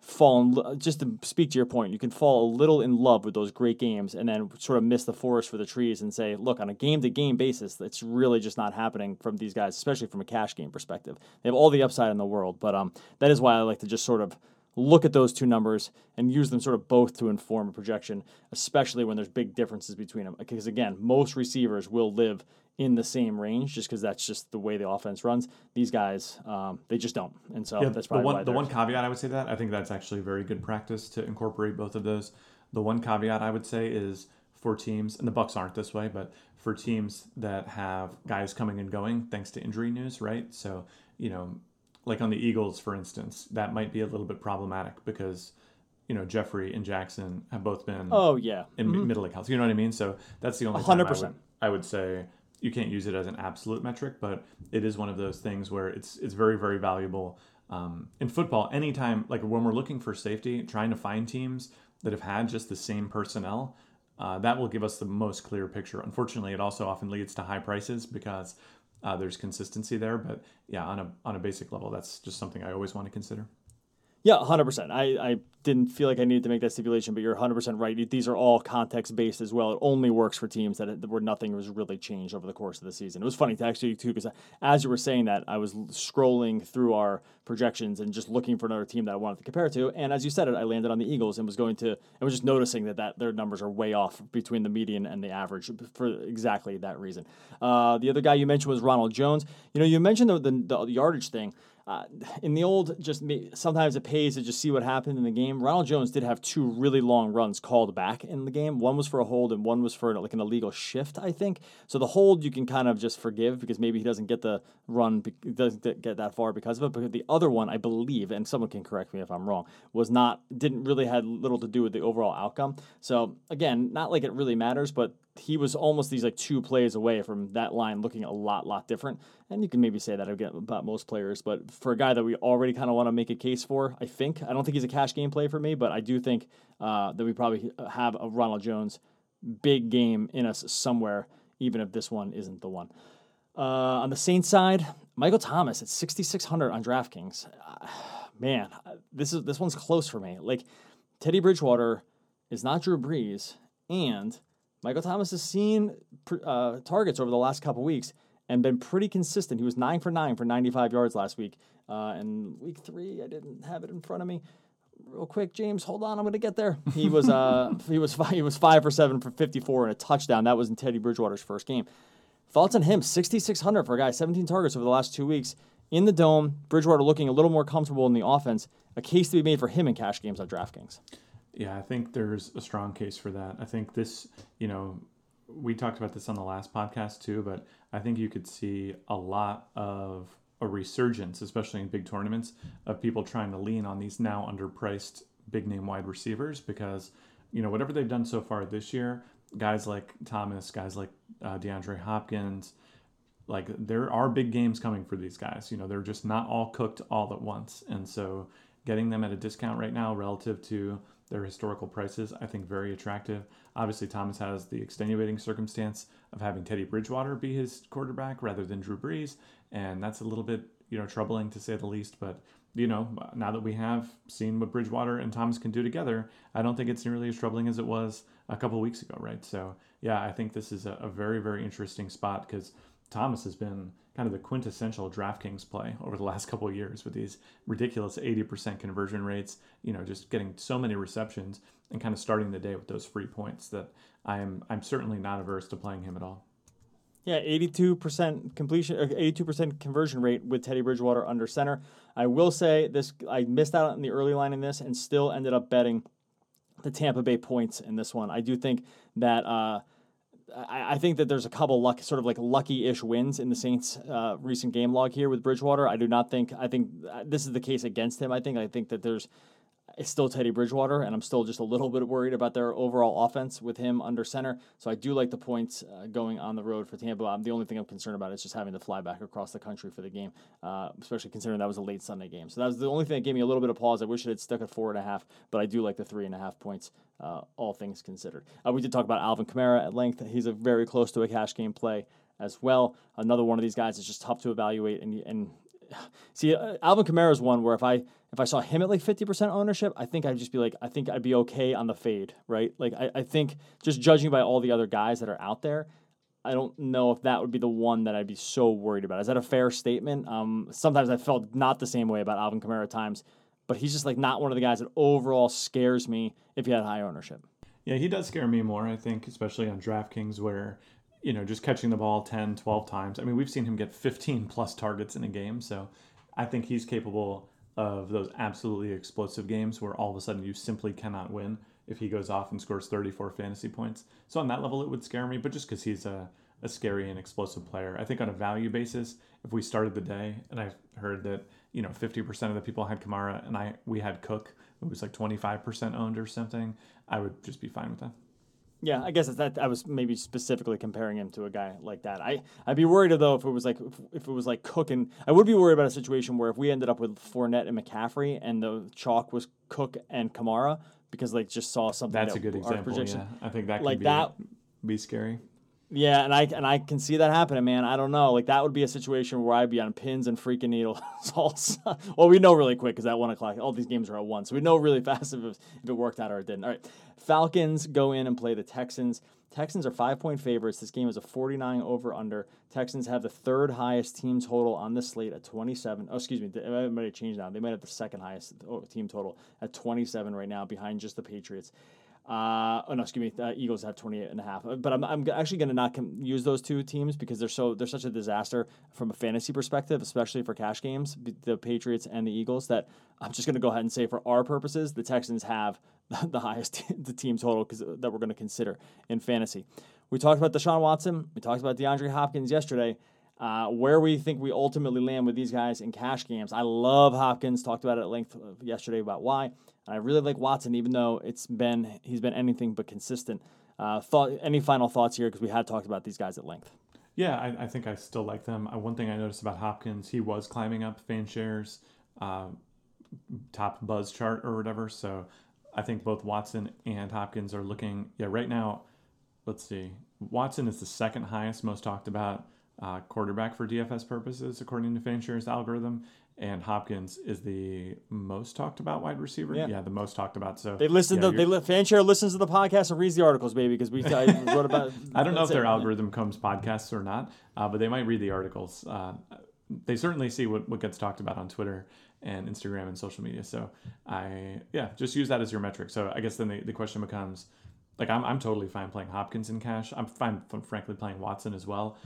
fall, just to speak to your point, you can fall a little in love with those great games and then sort of miss the forest for the trees and say, look, on a game-to-game basis, that's really just not happening from these guys, especially from a cash game perspective. They have all the upside in the world, but um, that is why I like to just sort of look at those two numbers and use them sort of both to inform a projection, especially when there's big differences between them. Because, again, most receivers will live in the same range just because that's just the way the offense runs. These guys, um, they just don't. And so yeah, that's probably the one, why the one caveat I would say that, I think that's actually very good practice to incorporate both of those. The one caveat I would say is for teams, and the Bucs aren't this way, but for teams that have guys coming and going thanks to injury news, right? So, you know, like on the Eagles, for instance, that might be a little bit problematic because, you know, Jeffrey and Jackson have both been oh yeah in mm-hmm. middle accounts. You know what I mean? So that's the only one hundred percent. Time I would, I would say you can't use it as an absolute metric, but it is one of those things where it's it's very, very valuable. Um, in football, anytime, like when we're looking for safety, trying to find teams that have had just the same personnel, uh, that will give us the most clear picture. Unfortunately, it also often leads to high prices because Uh, there's consistency there, but yeah, on a on a basic level, that's just something I always want to consider. Yeah, one hundred percent. I, I didn't feel like I needed to make that stipulation, but you're one hundred percent right. These are all context-based as well. It only works for teams that it, where nothing was really changed over the course of the season. It was funny to actually, too, because as you were saying that, I was scrolling through our projections and just looking for another team that I wanted to compare to. And as you said it, I landed on the Eagles and was going to, and was just noticing that, that their numbers are way off between the median and the average for exactly that reason. Uh, the other guy you mentioned was Ronald Jones. You know, you mentioned the, the, the yardage thing. Uh, in the old, just sometimes it pays to just see what happened in the game. Ronald Jones did have two really long runs called back in the game. One was for a hold and one was for like an illegal shift, I think. So the hold you can kind of just forgive because maybe he doesn't get the run, doesn't get that far because of it. But the other one, I believe, and someone can correct me if I'm wrong, was not, didn't really had little to do with the overall outcome. So again, not like it really matters, but he was almost these like two plays away from that line looking a lot, lot different. And you can maybe say that again about most players, but for a guy that we already kind of want to make a case for, I think, I don't think he's a cash game play for me, but I do think uh, that we probably have a Ronald Jones big game in us somewhere, even if this one isn't the one. Uh, on the Saints side, Michael Thomas at sixty-six hundred on DraftKings. Uh, man, this is this one's close for me. Like Teddy Bridgewater is not Drew Brees, and Michael Thomas has seen uh, targets over the last couple weeks and been pretty consistent. He was nine for nine for ninety-five yards last week. Uh, and week three, I didn't have it in front of me. Real quick, James, hold on, I'm going to get there. He was uh, he was five, he was five for seven for fifty-four and a touchdown. That was in Teddy Bridgewater's first game. Thoughts on him? sixty-six hundred for a guy, seventeen targets over the last two weeks in the dome. Bridgewater looking a little more comfortable in the offense. A case to be made for him in cash games on DraftKings. Yeah, I think there's a strong case for that. I think this, you know, we talked about this on the last podcast too, but I think you could see a lot of a resurgence, especially in big tournaments, of people trying to lean on these now underpriced big name wide receivers because, you know, whatever they've done so far this year, guys like Thomas, guys like uh, DeAndre Hopkins, like there are big games coming for these guys. You know, they're just not all cooked all at once. And so getting them at a discount right now relative to their historical prices, I think very attractive. Obviously, Thomas has the extenuating circumstance of having Teddy Bridgewater be his quarterback rather than Drew Brees. And that's a little bit, you know, troubling to say the least. But, you know, now that we have seen what Bridgewater and Thomas can do together, I don't think it's nearly as troubling as it was a couple of weeks ago, right? So, yeah, I think this is a, a very, very interesting spot because Thomas has been kind of the quintessential DraftKings play over the last couple of years with these ridiculous eighty percent conversion rates, you know, just getting so many receptions and kind of starting the day with those free points that I'm I'm certainly not averse to playing him at all. Yeah, eighty-two percent completion, or eighty-two percent conversion rate with Teddy Bridgewater under center. I will say this, I missed out on the early line in this and still ended up betting the Tampa Bay points in this one. I do think that uh, I, I think that there's a couple luck, sort of like lucky-ish wins in the Saints' uh, recent game log here with Bridgewater. I do not think I think this is the case against him. I think I think that there's it's still Teddy Bridgewater, and I'm still just a little bit worried about their overall offense with him under center. So I do like the points uh, going on the road for Tampa. Um, the only thing I'm concerned about is just having to fly back across the country for the game, uh, especially considering that was a late Sunday game. So that was the only thing that gave me a little bit of pause. I wish it had stuck at four and a half, but I do like the three and a half points, uh, all things considered. Uh, we did talk about Alvin Kamara at length. He's a very close to a cash game play as well. Another one of these guys is just tough to evaluate and and. See, uh, Alvin Kamara is one where if I if I saw him at like fifty percent ownership, I think I'd just be like, I think I'd be okay on the fade, right? Like, I, I think just judging by all the other guys that are out there, I don't know if that would be the one that I'd be so worried about. Is that a fair statement? Um, sometimes I felt not the same way about Alvin Kamara at times, but he's just like not one of the guys that overall scares me if he had high ownership. Yeah, he does scare me more, I think, especially on DraftKings where, you know, just catching the ball ten, twelve times. I mean, we've seen him get fifteen plus targets in a game. So I think he's capable of those absolutely explosive games where all of a sudden you simply cannot win if he goes off and scores thirty-four fantasy points. So on that level, it would scare me, but just because he's a, a scary and explosive player. I think on a value basis, if we started the day and I heard that, you know, fifty percent of the people had Kamara and I we had Cook, who was like twenty-five percent owned or something, I would just be fine with that. Yeah, I guess it's that I was maybe specifically comparing him to a guy like that. I I'd be worried though if it was like if, if it was like Cook and I would be worried about a situation where if we ended up with Fournette and McCaffrey and the chalk was Cook and Kamara because like just saw something. That's that a good example. Yeah, I think that could like be, that, be scary. Yeah, and I and I can see that happening, man. I don't know. Like that would be a situation where I'd be on pins and freaking needles. Well, we know really quick because at one o'clock, all these games are at one, so we know really fast if it, if it worked out or it didn't. All right, Falcons go in and play the Texans. Texans are five-point favorites. This game is a forty-nine over/under. Texans have the third highest team total on the slate at twenty-seven. Oh, excuse me, they might have changed now. They might have the second highest team total at twenty-seven right now, behind just the Patriots. Uh, oh no, excuse me. Uh, Eagles have twenty-eight and a half, but I'm, I'm actually going to not com- use those two teams because they're so, they're such a disaster from a fantasy perspective, especially for cash games, the Patriots and the Eagles, that I'm just going to go ahead and say for our purposes, the Texans have the highest t- the team total because that we're going to consider in fantasy. We talked about Deshaun Watson. We talked about DeAndre Hopkins yesterday. Uh, where we think we ultimately land with these guys in cash games. I love Hopkins. Talked about it at length yesterday about why. And I really like Watson, even though it's been he's been anything but consistent. Uh, thought any final thoughts here because we had talked about these guys at length. Yeah, I, I think I still like them. Uh, one thing I noticed about Hopkins, he was climbing up Fanshare's uh, top buzz chart or whatever. So I think both Watson and Hopkins are looking. Yeah, right now, let's see. Watson is the second highest, most talked about. Uh, quarterback for D F S purposes, according to Fanshare's algorithm, and Hopkins is the most talked about wide receiver. Yeah, yeah the most talked about. So they listen yeah, to they li- Fanshare listens to the podcast and reads the articles, baby, because we I wrote about. I don't know if it, their man. algorithm comes podcasts or not, uh, but they might read the articles. Uh, they certainly see what, what gets talked about on Twitter and Instagram and social media. So I yeah, just use that as your metric. So I guess then the, the question becomes, like I'm I'm totally fine playing Hopkins in cash. I'm fine, frankly, playing Watson as well.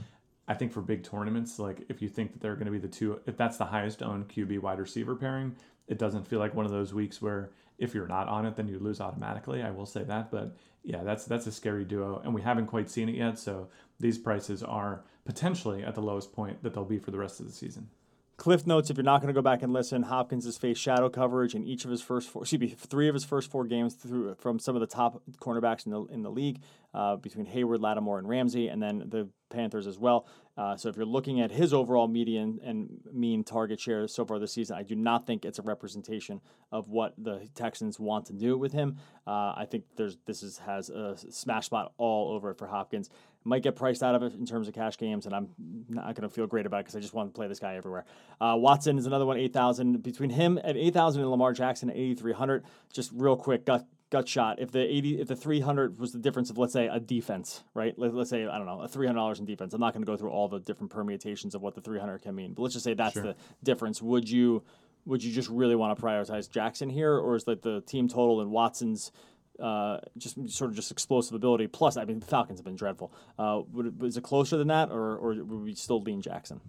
I think for big tournaments, like if you think that they're going to be the two, if that's the highest owned Q B wide receiver pairing, it doesn't feel like one of those weeks where If you're not on it, then you lose automatically. I will say that. But yeah, that's that's a scary duo. And we haven't quite seen it yet. So these prices are potentially at the lowest point that they'll be for the rest of the season. Cliff notes, if you're not going to go back and listen, Hopkins has faced shadow coverage in each of his first four, excuse me, three of his first four games through from some of the top cornerbacks in the in the league, uh, between Hayward, Lattimore, and Ramsey, and then the Panthers as well. Uh, so if you're looking at his overall median and mean target share so far this season, I do not think it's a representation of what the Texans want to do with him. Uh, I think there's this is has a smash spot all over it for Hopkins. Might get priced out of it in terms of cash games, and I'm not going to feel great about it because I just want to play this guy everywhere. Uh, Watson is another one, eight thousand. Between him at eight thousand and Lamar Jackson at eighty-three hundred, just real quick, gut gut shot. If the eighty, if the three hundred was the difference of, let's say, a defense, right? Let, let's say, I don't know, a three hundred dollars in defense. I'm not going to go through all the different permutations of what the three hundred can mean, but let's just say that's sure. the difference. Would you would you just really want to prioritize Jackson here, or is like the team total and Watson's Uh, just sort of just explosive ability? Plus, I mean, the Falcons have been dreadful. Uh, would it, is it closer than that, or, or would we still lean Jackson?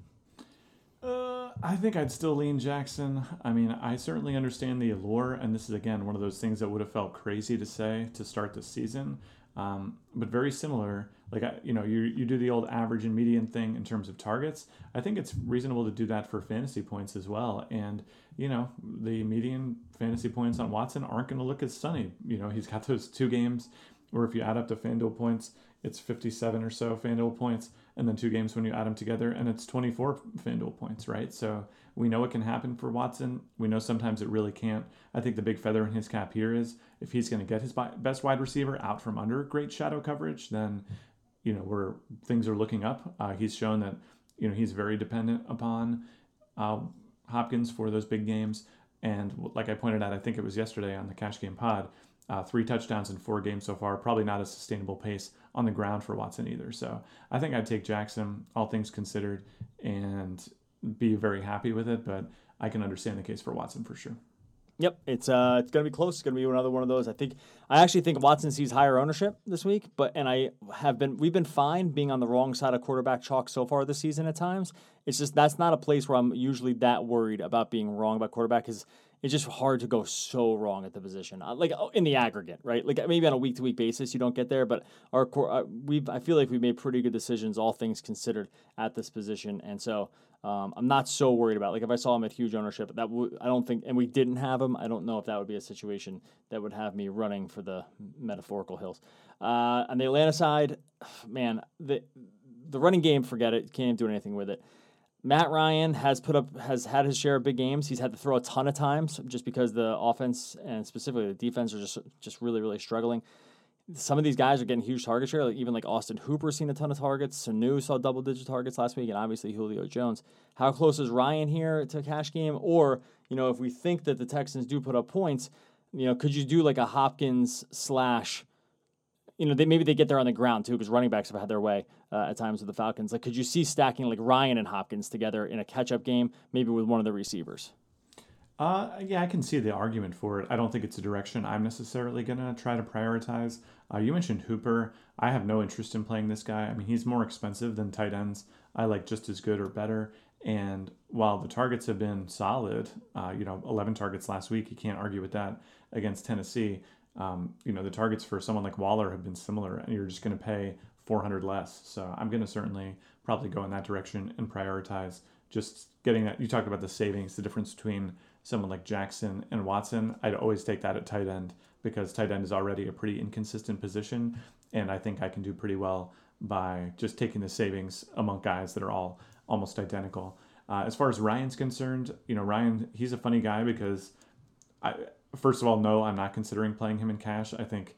Uh, I think I'd still lean Jackson. I mean, I certainly understand the allure, and this is, again, one of those things that would have felt crazy to say to start the season, um, but very similar. Like, I, you know, you, you do the old average and median thing in terms of targets. I think it's reasonable to do that for fantasy points as well. And, you know, the median fantasy points on Watson aren't going to look as sunny. You know, he's got those two games where if you add up the FanDuel points, it's fifty-seven or so FanDuel points, and then two games when you add them together, and it's twenty-four FanDuel points, right? So we know it can happen for Watson. We know sometimes it really can't. I think the big feather in his cap here is if he's going to get his best wide receiver out from under great shadow coverage, then, you know, where things are looking up. Uh, he's shown that, you know, he's very dependent upon uh, Hopkins for those big games. And like I pointed out, I think it was yesterday on the Cash Game Pod, uh, three touchdowns in four games so far, probably not a sustainable pace on the ground for Watson either. So I think I'd take Jackson, all things considered, and be very happy with it. But I can understand the case for Watson for sure. Yep, it's uh, it's gonna be close. It's gonna be another one of those. I think I actually think Watson sees higher ownership this week, but and I have been we've been fine being on the wrong side of quarterback chalk so far this season at times. It's just that's not a place where I'm usually that worried about being wrong about quarterback because it's just hard to go so wrong at the position, like in the aggregate, right? Like maybe on a week to week basis you don't get there, but our core we I feel like we've made pretty good decisions, all things considered, at this position, and so. Um, I'm not so worried about it. Like if I saw him at huge ownership, that w- I don't think, and we didn't have him. I don't know if that would be a situation that would have me running for the metaphorical hills. Uh, on the Atlanta side, man, the the running game, forget it. Can't do anything with it. Matt Ryan has put up, has had his share of big games. He's had to throw a ton of times just because the offense and specifically the defense are just just really really struggling. Some of these guys are getting huge target share. Like even like Austin Hooper's seen a ton of targets. Sanu saw double-digit targets last week, and obviously Julio Jones. How close is Ryan here to a cash game? Or, you know, if we think that the Texans do put up points, you know, could you do like a Hopkins slash, you know, they maybe they get there on the ground too because running backs have had their way uh, at times with the Falcons. Like, could you see stacking like Ryan and Hopkins together in a catch-up game, maybe with one of the receivers? Uh, yeah, I can see the argument for it. I don't think it's a direction I'm necessarily going to try to prioritize. Uh, you mentioned Hooper. I have no interest in playing this guy. I mean, he's more expensive than tight ends. I like just as good or better. And while the targets have been solid, uh, you know, eleven targets last week, you can't argue with that against Tennessee. Um, you know, the targets for someone like Waller have been similar, and you're just going to pay four hundred less. So I'm going to certainly probably go in that direction and prioritize just getting that. You talked about the savings, the difference between someone like Jackson and Watson. I'd always take that at tight end because tight end is already a pretty inconsistent position. And I think I can do pretty well by just taking the savings among guys that are all almost identical. Uh, as far as Ryan's concerned, you know, Ryan, he's a funny guy because I, first of all, no, I'm not considering playing him in cash. I think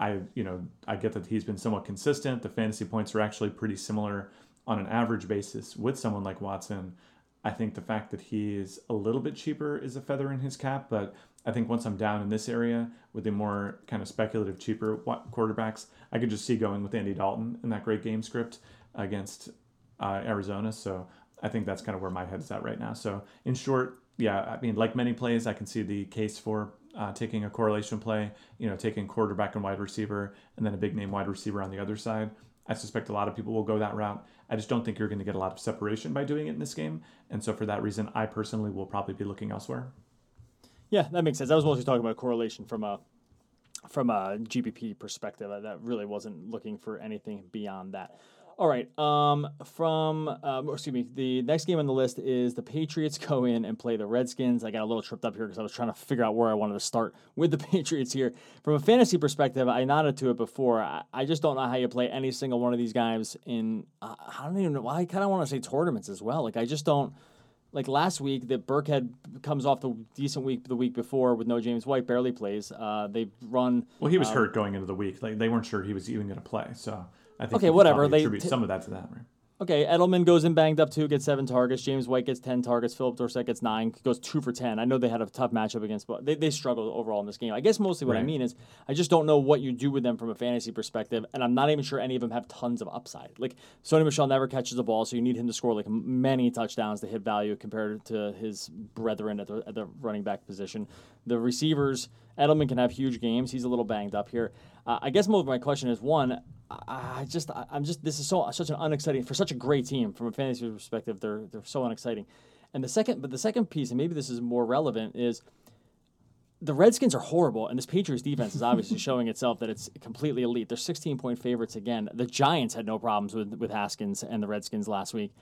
I, you know, I get that he's been somewhat consistent. The fantasy points are actually pretty similar on an average basis with someone like Watson. I think the fact that he is a little bit cheaper is a feather in his cap, but I think once I'm down in this area with the more kind of speculative, cheaper quarterbacks, I could just see going with Andy Dalton in that great game script against uh, Arizona. So I think that's kind of where my head's at right now. So in short, yeah, I mean, like many plays, I can see the case for uh, taking a correlation play, you know, taking quarterback and wide receiver, and then a big name wide receiver on the other side. I suspect a lot of people will go that route. I just don't think you're going to get a lot of separation by doing it in this game. And so for that reason, I personally will probably be looking elsewhere. Yeah, that makes sense. I was mostly talking about correlation from a from a G P P perspective. I, that really wasn't looking for anything beyond that. All right. Um, from um, excuse me, the next game on the list is the Patriots go in and play the Redskins. I got a little tripped up here because I was trying to figure out where I wanted to start with the Patriots here. From a fantasy perspective, I nodded to it before. I, I just don't know how you play any single one of these guys in. Uh, I don't even know. I kind of want to say tournaments as well. Like I just don't. Like last week, that Burkhead comes off the decent week the week before with no James White, barely plays. Uh, they run. Well, he was um, hurt going into the week. Like they weren't sure he was even going to play. So I think okay, whatever. They attribute t- some of that to that. Right? Okay, Edelman goes in banged up too, gets seven targets. James White gets ten targets. Philip Dorsett gets nine, goes two for ten. I know they had a tough matchup against, but they, they struggled overall in this game. I guess mostly what right. I mean is I just don't know what you do with them from a fantasy perspective, and I'm not even sure any of them have tons of upside. Like Sony Michel never catches the ball, so you need him to score like many touchdowns to hit value compared to his brethren at the, at the running back position. The receivers, Edelman can have huge games. He's a little banged up here. Uh, I guess most of my question is one. I just, I'm just. This is so such an unexciting for such a great team from a fantasy perspective. They're they're so unexciting, and the second, but the second piece, and maybe this is more relevant, is the Redskins are horrible, and this Patriots defense is obviously showing itself that it's completely elite. They're sixteen point favorites again. The Giants had no problems with with Haskins and the Redskins last week.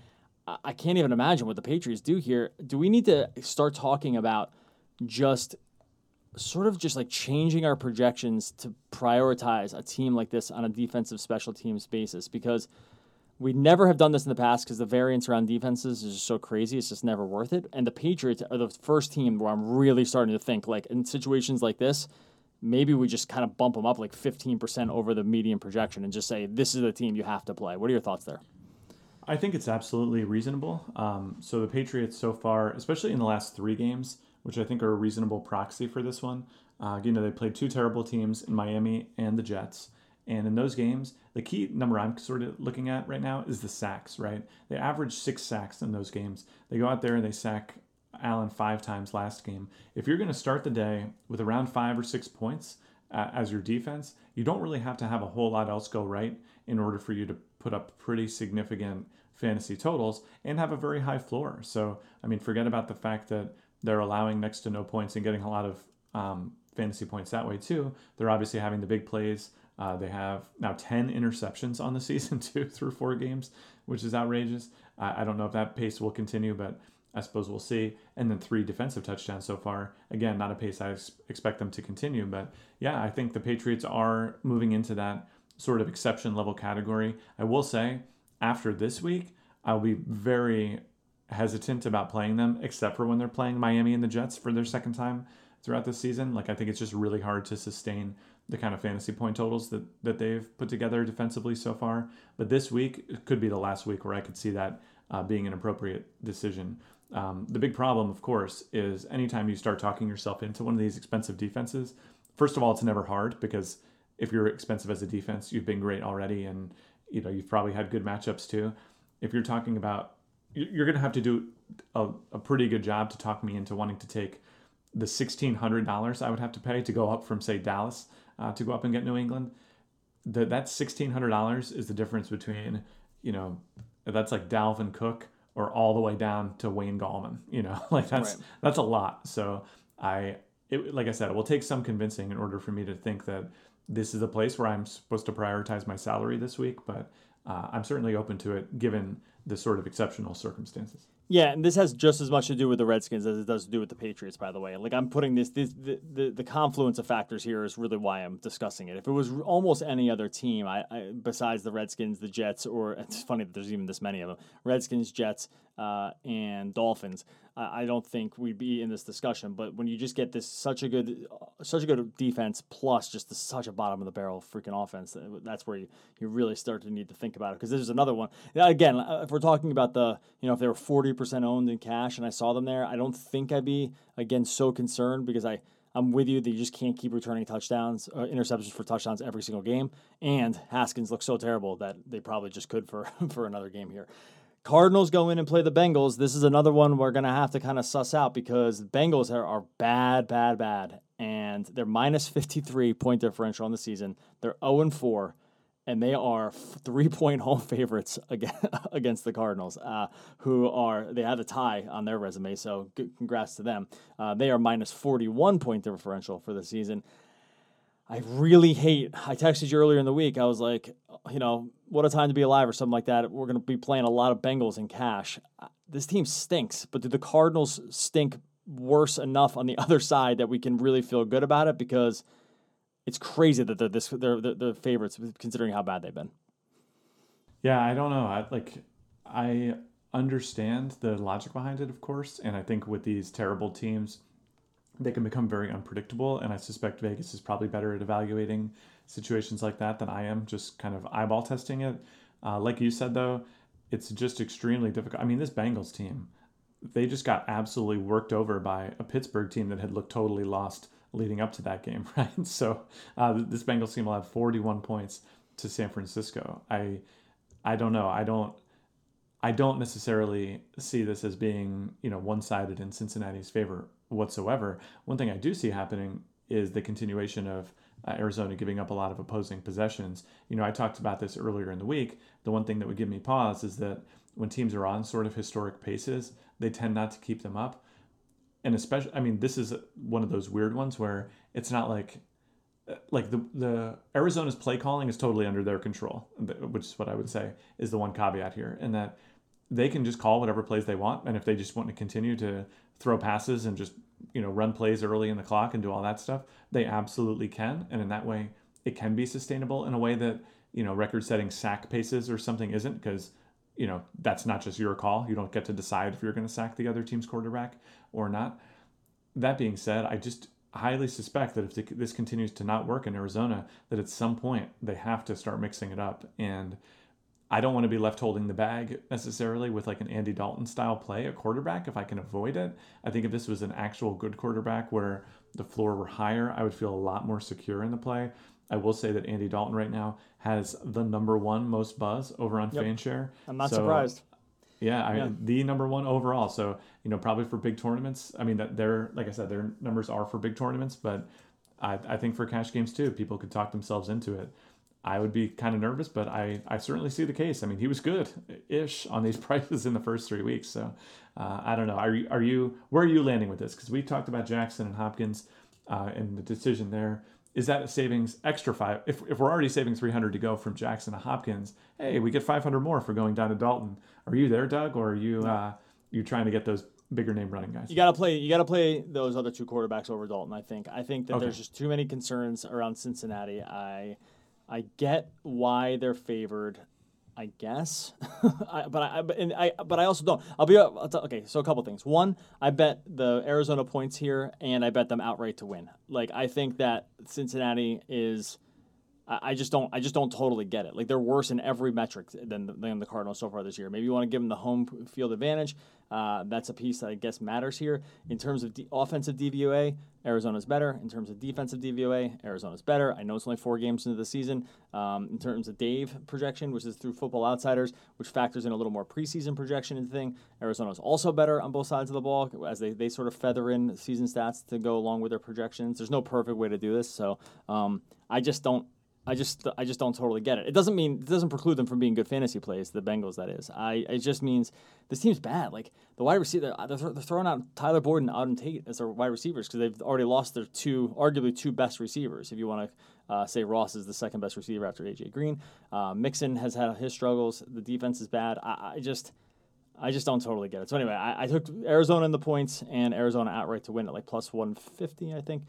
I, I can't even imagine what the Patriots do here. Do we need to start talking about just? Sort of just like changing our projections to prioritize a team like this on a defensive special teams basis, because we never have done this in the past because the variance around defenses is just so crazy. It's just never worth it. And the Patriots are the first team where I'm really starting to think like in situations like this, maybe we just kind of bump them up like fifteen percent over the median projection and just say, this is the team you have to play. What are your thoughts there? I think it's absolutely reasonable. Um, so the Patriots so far, especially in the last three games, which I think are a reasonable proxy for this one. Uh, you know, they played two terrible teams in Miami and the Jets. And in those games, the key number I'm sort of looking at right now is the sacks, right? They average six sacks in those games. They go out there and they sack Allen five times last game. If you're going to start the day with around five or six points uh, as your defense, you don't really have to have a whole lot else go right in order for you to put up pretty significant fantasy totals and have a very high floor. So, I mean, forget about the fact that they're allowing next to no points and getting a lot of um, fantasy points that way, too. They're obviously having the big plays. Uh, they have now ten interceptions on the season, too, through four games, which is outrageous. Uh, I don't know if that pace will continue, but I suppose we'll see. And then three defensive touchdowns so far. Again, not a pace I ex- expect them to continue. But, yeah, I think the Patriots are moving into that sort of exception-level category. I will say, after this week, I'll be very hesitant about playing them, except for when they're playing Miami and the Jets for their second time throughout the season. Like, I think it's just really hard to sustain the kind of fantasy point totals that, that they've put together defensively so far. But this week, it could be the last week where I could see that uh, being an appropriate decision. Um, the big problem, of course, is anytime you start talking yourself into one of these expensive defenses, first of all, it's never hard because if you're expensive as a defense, you've been great already. And, you know, you've probably had good matchups too. If you're talking about you're going to have to do a, a pretty good job to talk me into wanting to take the sixteen hundred dollars I would have to pay to go up from, say, Dallas uh, to go up and get New England. The, that sixteen hundred dollars is the difference between, you know, that's like Dalvin Cook or all the way down to Wayne Gallman. You know, like that's right. That's a lot. So I, it, like I said, it will take some convincing in order for me to think that this is a place where I'm supposed to prioritize my salary this week. But uh, I'm certainly open to it given the sort of exceptional circumstances. Yeah, and this has just as much to do with the Redskins as it does to do with the Patriots, by the way. Like, I'm putting this, this the, the, the confluence of factors here is really why I'm discussing it. If it was almost any other team I, I besides the Redskins, the Jets, or it's funny that there's even this many of them, Redskins, Jets, uh, and Dolphins, I, I don't think we'd be in this discussion. But when you just get this such a good such a good defense plus just the, such a bottom-of-the-barrel freaking offense, that's where you, you really start to need to think about it. Because there's another one. Now, again, if we're talking about the, you know, if they were forty percent owned in cash and I saw them there, I don't think I'd be, again, so concerned because I, I'm with you that you just can't keep returning touchdowns, uh, interceptions for touchdowns every single game. And Haskins looks so terrible that they probably just could for, for another game here. Cardinals go in and play the Bengals. This is another one we're going to have to kind of suss out because the Bengals are, are bad, bad, bad. And they're minus fifty-three point differential on the season. They're oh and four. and they are three-point home favorites against the Cardinals, uh, who are, they had a tie on their resume, so congrats to them. Uh, they are minus forty-one point differential for the season. I really hate, I texted you earlier in the week, I was like, you know, what a time to be alive or something like that. We're going to be playing a lot of Bengals in cash. This team stinks, but do the Cardinals stink worse enough on the other side that we can really feel good about it? Because it's crazy that they're this they're the favorites considering how bad they've been. Yeah, I don't know. I like I understand the logic behind it, of course, and I think with these terrible teams, they can become very unpredictable, and I suspect Vegas is probably better at evaluating situations like that than I am, just kind of eyeball testing it. Uh, like you said, though, it's just extremely difficult. I mean, this Bengals team, they just got absolutely worked over by a Pittsburgh team that had looked totally lost leading up to that game, right? So uh, this Bengals team will have forty-one points to San Francisco. I I don't know. I don't I don't necessarily see this as being, you know, one-sided in Cincinnati's favor whatsoever. One thing I do see happening is the continuation of uh, Arizona giving up a lot of opposing possessions. You know, I talked about this earlier in the week. The one thing that would give me pause is that when teams are on sort of historic paces, they tend not to keep them up. And especially, I mean, this is one of those weird ones where it's not like, like the, the Arizona's play calling is totally under their control, which is what I would say is the one caveat here, in that they can just call whatever plays they want. And if they just want to continue to throw passes and just, you know, run plays early in the clock and do all that stuff, they absolutely can. And in that way, it can be sustainable in a way that, you know, record setting sack paces or something isn't, because, you know, that's not just your call. You don't get to decide if you're going to sack the other team's quarterback or not. That being said, I just highly suspect that if this continues to not work in Arizona, that at some point they have to start mixing it up. And I don't want to be left holding the bag necessarily with like an Andy Dalton style play, a quarterback, if I can avoid it. I think if this was an actual good quarterback where the floor were higher, I would feel a lot more secure in the play. I will say that Andy Dalton right now has the number one most buzz over on yep. Fanshare. I'm not so, surprised. Yeah, I mean, yeah, the number one overall. So, you know, probably for big tournaments. I mean, that they're, like I said, their numbers are for big tournaments, but I, I think for cash games too, people could talk themselves into it. I would be kind of nervous, but I, I certainly see the case. I mean, he was good-ish on these prices in the first three weeks. So, uh, I don't know. Are you, are you, where are you landing with this? Because we talked about Jackson and Hopkins uh, and the decision there. Is that a savings extra five? If if we're already saving three hundred to go from Jackson to Hopkins, hey, we get five hundred more for going down to Dalton. Are you there, Doug, or are you uh, you trying to get those bigger name running guys? You gotta play. You gotta play those other two quarterbacks over Dalton. I think. I think that okay. There's just too many concerns around Cincinnati. I I get why they're favored, I guess, I, but I but, and I but I also don't. I'll be I'll t- okay. So a couple things. One, I bet the Arizona points here, and I bet them outright to win. Like I think that Cincinnati is. I, I just don't. I just don't totally get it. Like they're worse in every metric than the, than the Cardinals so far this year. Maybe you want to give them the home field advantage. Uh, that's a piece that I guess matters here in terms of de- offensive D V O A. Arizona's better. In terms of defensive D V O A, Arizona's better. I know it's only four games into the season. Um, in terms of Dave projection, which is through Football Outsiders, which factors in a little more preseason projection and thing, Arizona's also better on both sides of the ball as they, they sort of feather in season stats to go along with their projections. There's no perfect way to do this, so um, I just don't. I just I just don't totally get it. It doesn't mean it doesn't preclude them from being good fantasy plays. The Bengals, that is. I it just means this team's bad. Like the wide receiver, they're, they're throwing out Tyler Boyd and Adam Tate as their wide receivers because they've already lost their two, arguably two best receivers. If you want to uh, say Ross is the second best receiver after A J Green, uh, Mixon has had his struggles. The defense is bad. I, I just. I just don't totally get it. So anyway, I, I took Arizona in the points and Arizona outright to win at like plus one fifty, I think.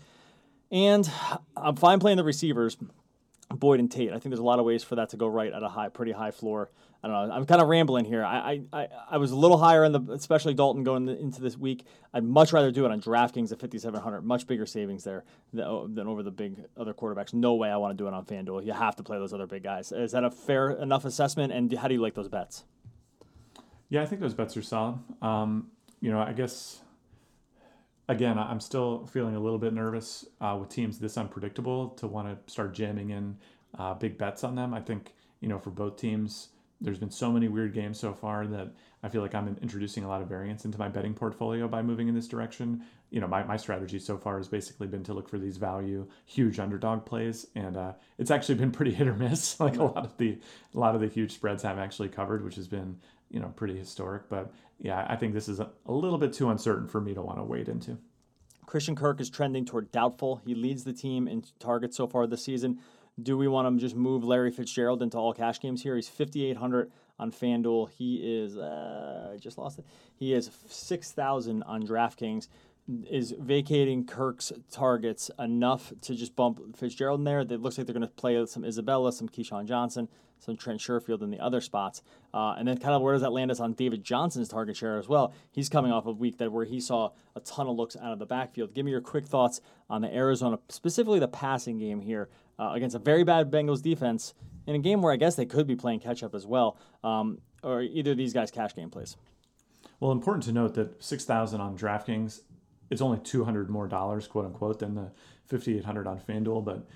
And I'm fine playing the receivers. Boyd and Tate. I think there's a lot of ways for that to go right at a high, pretty high floor. I don't know. I'm kind of rambling here. I I, I was a little higher in the, especially Dalton going into this week. I'd much rather do it on DraftKings at fifty-seven hundred. Much bigger savings there than, than over the big other quarterbacks. No way I want to do it on FanDuel. You have to play those other big guys. Is that a fair enough assessment? And how do you like those bets? Yeah, I think those bets are solid. Um, you know, I guess, again, I'm still feeling a little bit nervous uh, with teams this unpredictable to want to start jamming in uh, big bets on them. I think, you know, for both teams, there's been so many weird games so far that I feel like I'm introducing a lot of variance into my betting portfolio by moving in this direction. you know, my, my strategy so far has basically been to look for these value, huge underdog plays. And uh, it's actually been pretty hit or miss. Like a lot of the, a lot of the huge spreads have actually covered, which has been, you know, pretty historic. But yeah, I think this is a, a little bit too uncertain for me to want to wade into. Christian Kirk is trending toward doubtful. He leads the team in targets so far this season. Do we want to just move Larry Fitzgerald into all cash games here? He's fifty-eight hundred on FanDuel. He is, uh, I just lost it. He is six thousand on DraftKings. Is vacating Kirk's targets enough to just bump Fitzgerald in there? It looks like they're going to play some Isabella, some Keyshawn Johnson, some Trent Sherfield in the other spots. Uh, and then kind of where does that land us on David Johnson's target share as well? He's coming off a week that where he saw a ton of looks out of the backfield. Give me your quick thoughts on the Arizona, specifically the passing game here uh, against a very bad Bengals defense in a game where I guess they could be playing catch-up as well, um, or either of these guys' cash game plays. Well, important to note that six thousand on DraftKings, it's only two hundred more dollars, quote unquote, than the fifty-eight hundred on FanDuel, but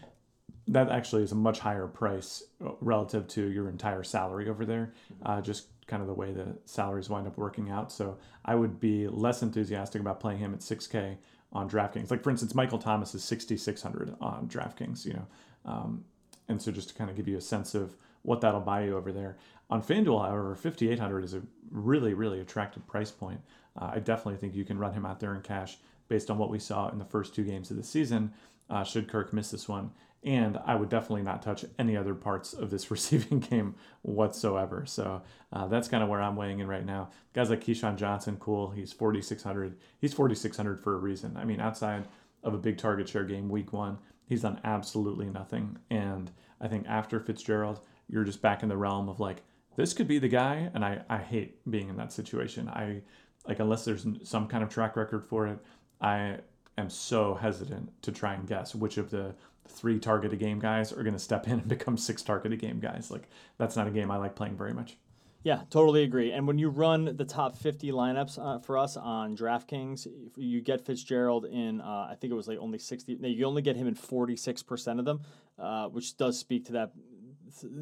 that actually is a much higher price relative to your entire salary over there, uh, just kind of the way the salaries wind up working out. So I would be less enthusiastic about playing him at six K on DraftKings. Like, for instance, Michael Thomas is sixty-six hundred on DraftKings, you know, um, and so just to kind of give you a sense of what that'll buy you over there. On FanDuel, however, fifty-eight hundred is a really, really attractive price point. Uh, I definitely think you can run him out there in cash based on what we saw in the first two games of the season, uh, should Kirk miss this one. And I would definitely not touch any other parts of this receiving game whatsoever. So uh, that's kind of where I'm weighing in right now. Guys like Keyshawn Johnson, cool. He's forty-six hundred. He's forty-six hundred for a reason. I mean, outside of a big target share game week one, he's done absolutely nothing. And I think after Fitzgerald, you're just back in the realm of like, this could be the guy. And I, I hate being in that situation. I... Like, unless there's some kind of track record for it, I am so hesitant to try and guess which of the three target a game guys are going to step in and become six target a game guys. Like, that's not a game I like playing very much. Yeah, totally agree. And when you run the top fifty lineups uh, for us on DraftKings, you get Fitzgerald in, uh, I think it was like only sixty. No, you only get him in forty-six percent of them, uh, which does speak to that.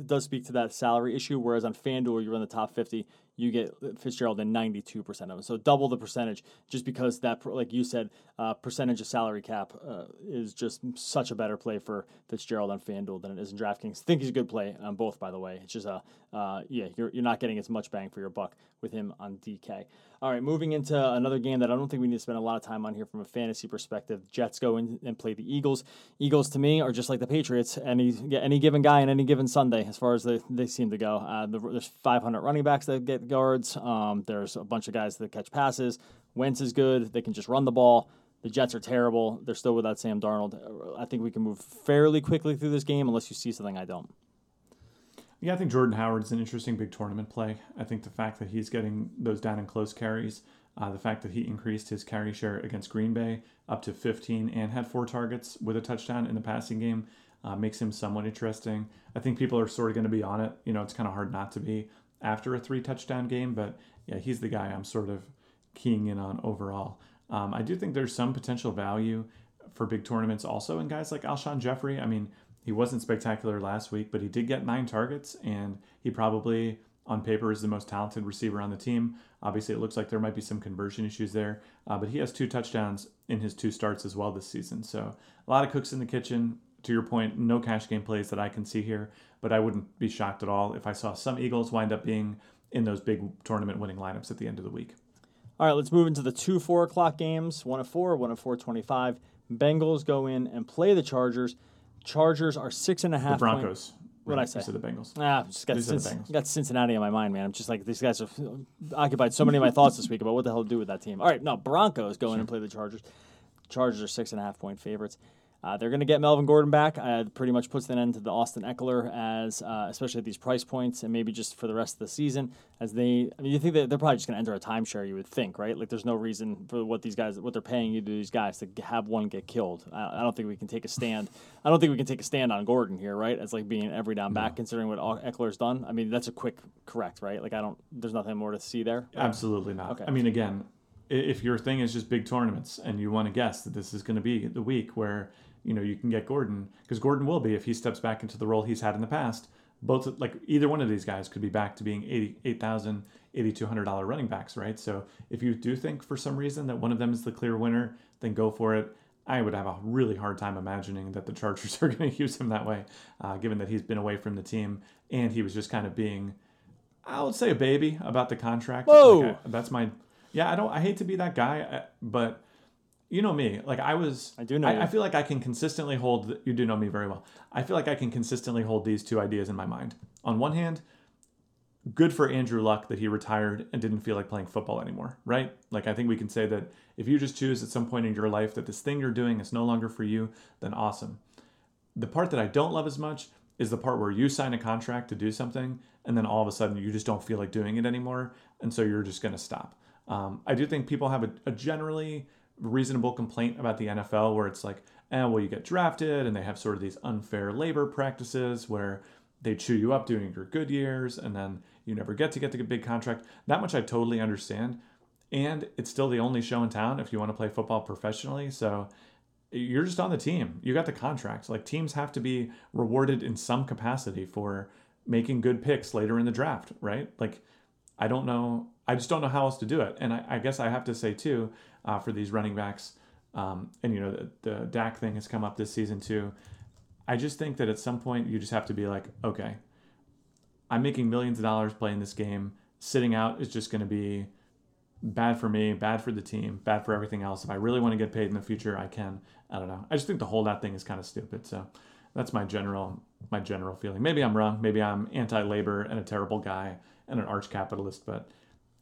does speak to that salary issue, whereas on FanDuel, you run the top fifty, you get Fitzgerald in ninety-two percent of them. So double the percentage just because that, like you said, uh, percentage of salary cap uh, is just such a better play for Fitzgerald on FanDuel than it is in DraftKings. I think he's a good play on both, by the way. It's just, a, uh, yeah, you're you're not getting as much bang for your buck with him on D K. All right, moving into another game that I don't think we need to spend a lot of time on here from a fantasy perspective. Jets go in and play the Eagles. Eagles, to me, are just like the Patriots. Any, any given guy in any given Sunday, as far as they, they seem to go. Uh, the, there's five hundred running backs that get guards. Um, there's a bunch of guys that catch passes. Wentz is good. They can just run the ball. The Jets are terrible. They're still without Sam Darnold. I think we can move fairly quickly through this game unless you see something I don't. Yeah, I think Jordan Howard is an interesting big tournament play. I think the fact that he's getting those down and close carries, uh, the fact that he increased his carry share against Green Bay up to fifteen and had four targets with a touchdown in the passing game uh, makes him somewhat interesting. I think people are sort of going to be on it. You know, it's kind of hard not to be after a three touchdown game, but yeah, he's the guy I'm sort of keying in on overall. Um, I do think there's some potential value for big tournaments also in guys like Alshon Jeffrey. I mean, he wasn't spectacular last week, but he did get nine targets, and he probably on paper is the most talented receiver on the team. Obviously, it looks like there might be some conversion issues there, uh, but he has two touchdowns in his two starts as well this season. So a lot of cooks in the kitchen. To your point, no cash game plays that I can see here, but I wouldn't be shocked at all if I saw some Eagles wind up being in those big tournament winning lineups at the end of the week. All right, let's move into the two four o'clock games, one at four, one at four twenty-five. Bengals go in and play the Chargers. Chargers are six and a half. The Broncos. Point. What did I say? These are the Bengals. Ah, just got, Cinc- got Cincinnati on my mind, man. I'm just like, these guys have occupied so many of my thoughts this week about what the hell to do with that team. All right, no, Broncos go in sure. and play the Chargers. Chargers are six and a half point favorites. Uh, they're going to get Melvin Gordon back. Uh, pretty much puts an end to the Austin Eckler, as uh, especially at these price points, and maybe just for the rest of the season. As they, I mean, you think that they're probably just going to enter a timeshare, you would think, right? Like, there's no reason for what these guys, what they're paying you to these guys to have one get killed. I, I don't think we can take a stand. I don't think we can take a stand on Gordon here, right? As like being every down back, no. Considering what Eckler's done. I mean, that's a quick correct, right? Like, I don't. There's nothing more to see there. Absolutely not. Okay. I mean, again, if your thing is just big tournaments and you want to guess that this is going to be the week where, you know, you can get Gordon, because Gordon will be, if he steps back into the role he's had in the past, both like either one of these guys could be back to being eighty-eight thousand dollars, eighty-two hundred dollars running backs, right? So if you do think for some reason that one of them is the clear winner, then go for it. I would have a really hard time imagining that the Chargers are going to use him that way, uh, given that he's been away from the team and he was just kind of being, I would say, a baby about the contract. Whoa, like I, that's my, yeah. I don't. I hate to be that guy, but you know me. Like I was. I do know. I, I feel like I can consistently hold. You do know me very well. I feel like I can consistently hold these two ideas in my mind. On one hand, good for Andrew Luck that he retired and didn't feel like playing football anymore, right? Like, I think we can say that if you just choose at some point in your life that this thing you're doing is no longer for you, then awesome. The part that I don't love as much is the part where you sign a contract to do something and then all of a sudden you just don't feel like doing it anymore, and so you're just going to stop. Um, I do think people have a, a generally reasonable complaint about the N F L where it's like, eh, well, you get drafted and they have sort of these unfair labor practices where they chew you up doing your good years and then you never get to get the big contract. That much I totally understand. And it's still the only show in town if you want to play football professionally. So you're just on the team. You got the contract. Like, teams have to be rewarded in some capacity for making good picks later in the draft, right? Like, I don't know. I just don't know how else to do it. And I, I guess I have to say, too, uh, for these running backs, um, and, you know, the, the Dak thing has come up this season, too. I just think that at some point you just have to be like, okay, I'm making millions of dollars playing this game. Sitting out is just going to be bad for me, bad for the team, bad for everything else. If I really want to get paid in the future, I can. I don't know. I just think the holdout thing is kind of stupid. So that's my general my general feeling. Maybe I'm wrong. Maybe I'm anti-labor and a terrible guy and an arch-capitalist, but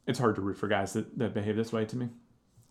it's hard to root for guys that, that behave this way to me.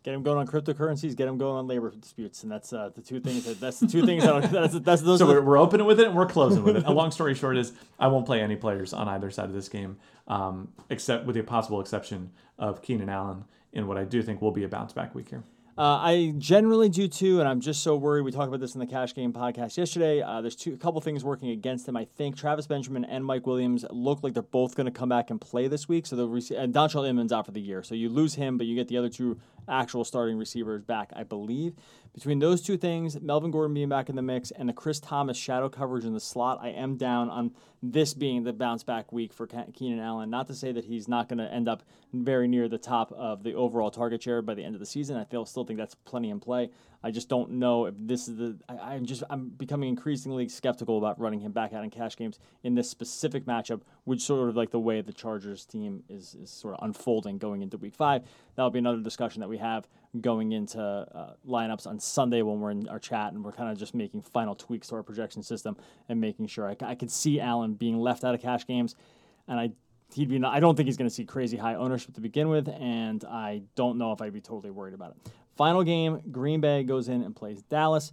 Get him going on cryptocurrencies. Get him going on labor disputes, and that's uh, the two things. That, that's the two things. That, that's that's those. So we're, we're opening with it, and we're closing with it. A long story short is, I won't play any players on either side of this game, um, except with the possible exception of Keenan Allen, in what I do think will be a bounce back week here. Uh, I generally do too, and I'm just so worried. We talked about this in the Cash Game podcast yesterday. Uh, there's two, a couple things working against him. I think Travis Benjamin and Mike Williams look like they're both going to come back and play this week. So they'll receive, and Dontrell Inman's out for the year. So you lose him, but you get the other two actual starting receivers back, I believe. Between those two things, Melvin Gordon being back in the mix and the Chris Thomas shadow coverage in the slot, I am down on this being the bounce back week for Keenan Allen. Not to say that he's not going to end up very near the top of the overall target share by the end of the season. I feel still think that's plenty in play. I just don't know if this is the. I, I'm just I'm becoming increasingly skeptical about running him back out in cash games in this specific matchup, which sort of like the way the Chargers team is is sort of unfolding going into week five. That'll be another discussion that we have going into uh, lineups on Sunday when we're in our chat and we're kind of just making final tweaks to our projection system and making sure I, I could see Allen being left out of cash games, and I he'd be not, I don't think he's going to see crazy high ownership to begin with, and I don't know if I'd be totally worried about it. Final game, Green Bay goes in and plays Dallas.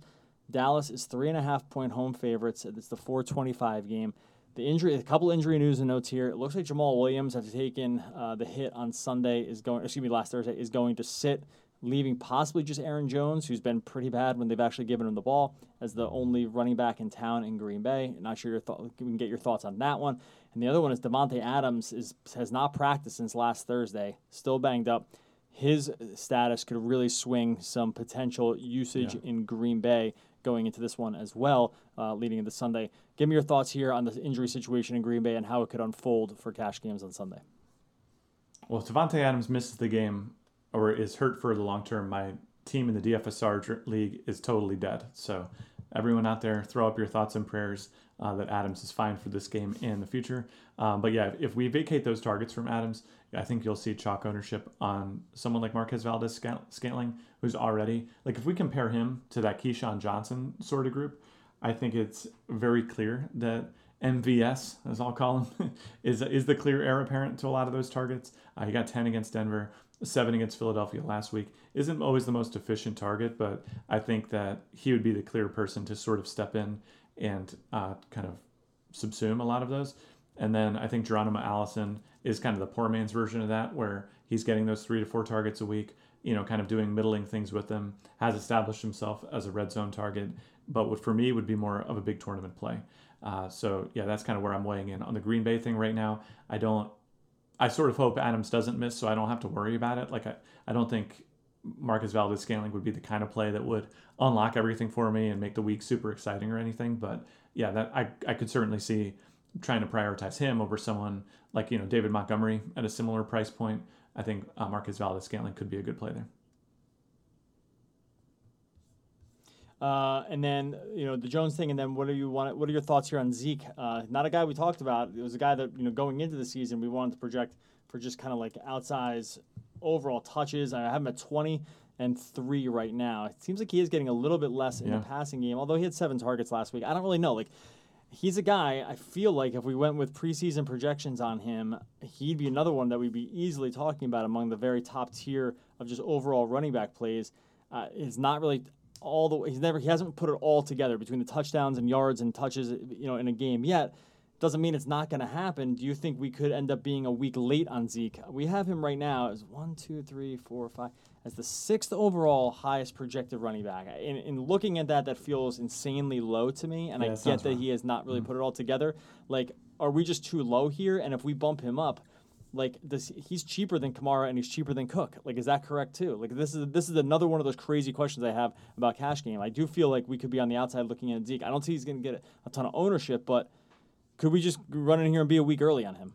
Dallas is three and a half point home favorites. It's the four twenty-five game. The injury, a couple injury news and notes here. It looks like Jamal Williams, after taking uh, the hit on Sunday, is going. Excuse me, last Thursday is going to sit, leaving possibly just Aaron Jones, who's been pretty bad when they've actually given him the ball, as the only running back in town in Green Bay. Not sure your thought. We can get your thoughts on that one. And the other one is Devontae Adams is has not practiced since last Thursday, still banged up. His status could really swing some potential usage yeah. in Green Bay going into this one as well, uh, leading into Sunday. Give me your thoughts here on the injury situation in Green Bay and how it could unfold for cash games on Sunday. Well, if Devontae Adams misses the game or is hurt for the long term, my team in the D F S R league is totally dead. So everyone out there, throw up your thoughts and prayers uh, that Adams is fine for this game and the future. Um, but yeah, if we vacate those targets from Adams, I think you'll see chalk ownership on someone like Marquez Valdes-Scantling, who's already, like, if we compare him to that Keyshawn Johnson sort of group, I think it's very clear that M V S, as I'll call him, is is the clear heir apparent to a lot of those targets. Uh, he got ten against Denver, seven against Philadelphia last week. Isn't always the most efficient target, but I think that he would be the clear person to sort of step in and uh, kind of subsume a lot of those. And then I think Geronimo Allison is kind of the poor man's version of that, where he's getting those three to four targets a week, you know, kind of doing middling things with them, has established himself as a red zone target, but what for me would be more of a big tournament play. Uh, so, yeah, that's kind of where I'm weighing in. On the Green Bay thing right now, I don't, I sort of hope Adams doesn't miss so I don't have to worry about it. Like, I, I don't think Marquez Valdes-Scantling would be the kind of play that would unlock everything for me and make the week super exciting or anything. But, yeah, that I, I could certainly see trying to prioritize him over someone like, you know, David Montgomery at a similar price point. I think uh, Marquez Valdes-Scantling could be a good play there. Uh, and then, you know, the Jones thing, and then what are you want? What are your thoughts here on Zeke? Uh, not a guy we talked about. It was a guy that, you know, going into the season, we wanted to project for just kind of like outsize overall touches. I have him at twenty and three right now. It seems like he is getting a little bit less in yeah. the passing game, although he had seven targets last week. I don't really know. Like, he's a guy, I feel like if we went with preseason projections on him, he'd be another one that we'd be easily talking about among the very top tier of just overall running back plays. Uh, it's not really... all the way, he's never he hasn't put it all together between the touchdowns and yards and touches, you know, in a game yet. Doesn't mean it's not going to happen. Do you think we could end up being a week late on Zeke? We have him right now as one, two, three, four, five, as the sixth overall highest projected running back. In, in looking at that, that feels insanely low to me, and yeah, I get that wrong. He has not really mm-hmm. put it all together. Like, are we just too low here? And if we bump him up, like, this, he's cheaper than Kamara and he's cheaper than Cook. Like, is that correct too? Like, this is this is another one of those crazy questions I have about cash game. I do feel like we could be on the outside looking at Zeke. I don't think he's going to get a ton of ownership, but could we just run in here and be a week early on him?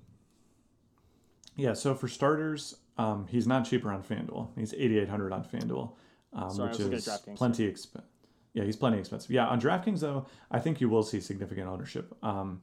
Yeah. So for starters, um, he's not cheaper on FanDuel. He's eighty-eight hundred on FanDuel, um, Sorry, which is plenty expensive. Yeah, he's plenty expensive. Yeah, on DraftKings though, I think you will see significant ownership. Um,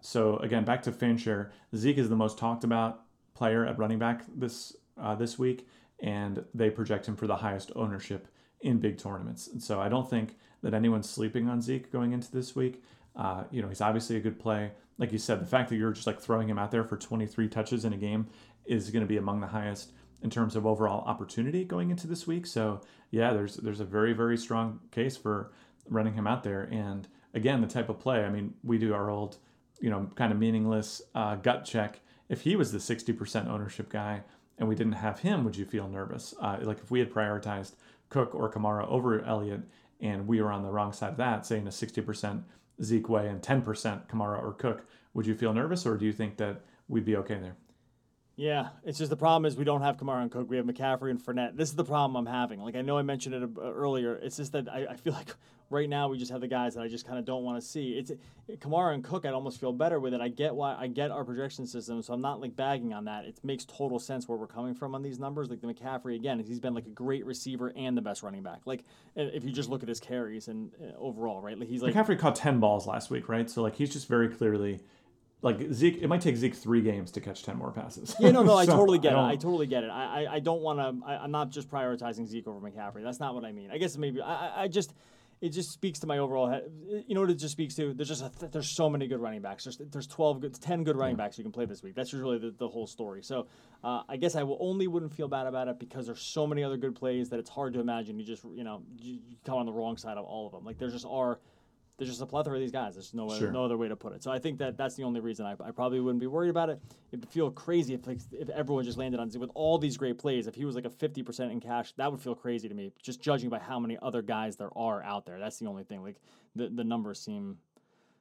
so again, back to FanShare, Zeke is the most talked about player at running back this uh, this week, and they project him for the highest ownership in big tournaments. And so I don't think that anyone's sleeping on Zeke going into this week. Uh, you know, he's obviously a good play. Like you said, the fact that you're just like throwing him out there for twenty-three touches in a game is going to be among the highest in terms of overall opportunity going into this week. So yeah, there's there's a very, very strong case for running him out there. And again, the type of play, I mean, we do our old, you know, kind of meaningless uh, gut check. If he was the sixty percent ownership guy and we didn't have him, would you feel nervous? Uh, like if we had prioritized Cook or Kamara over Elliott and we were on the wrong side of that, say in a sixty percent Zeke way and ten percent Kamara or Cook, would you feel nervous, or do you think that we'd be okay there? Yeah, it's just the problem is we don't have Kamara and Cook. We have McCaffrey and Fournette. This is the problem I'm having. Like, I know I mentioned it earlier. It's just that I, I feel like right now we just have the guys that I just kind of don't want to see. It's Kamara and Cook. I'd almost feel better with it. I get why I get our projection system, so I'm not like bagging on that. It makes total sense where we're coming from on these numbers. Like the McCaffrey again, he's been like a great receiver and the best running back. Like if you just look at his carries and uh, overall, right? Like he's like McCaffrey caught ten balls last week, right? So like he's just very clearly. Like Zeke, it might take Zeke three games to catch ten more passes. Yeah, no, no, so I totally get I it. I totally get it. I, I, I don't want to. I'm not just prioritizing Zeke over McCaffrey. That's not what I mean. I guess maybe I, I just. It just speaks to my overall head. You know what it just speaks to? There's just a th- there's so many good running backs. There's there's twelve good, ten good running yeah. backs you can play this week. That's usually the, the whole story. So uh, I guess I will only wouldn't feel bad about it because there's so many other good plays that it's hard to imagine. You just you know you, you come on the wrong side of all of them. Like there just are. There's just a plethora of these guys. There's no sure. no other way to put it. So I think that that's the only reason I, I probably wouldn't be worried about it. It'd feel crazy if like, if everyone just landed on Zeke with all these great plays. If he was like a fifty percent in cash, that would feel crazy to me. Just judging by how many other guys there are out there. That's the only thing. Like the, the numbers seem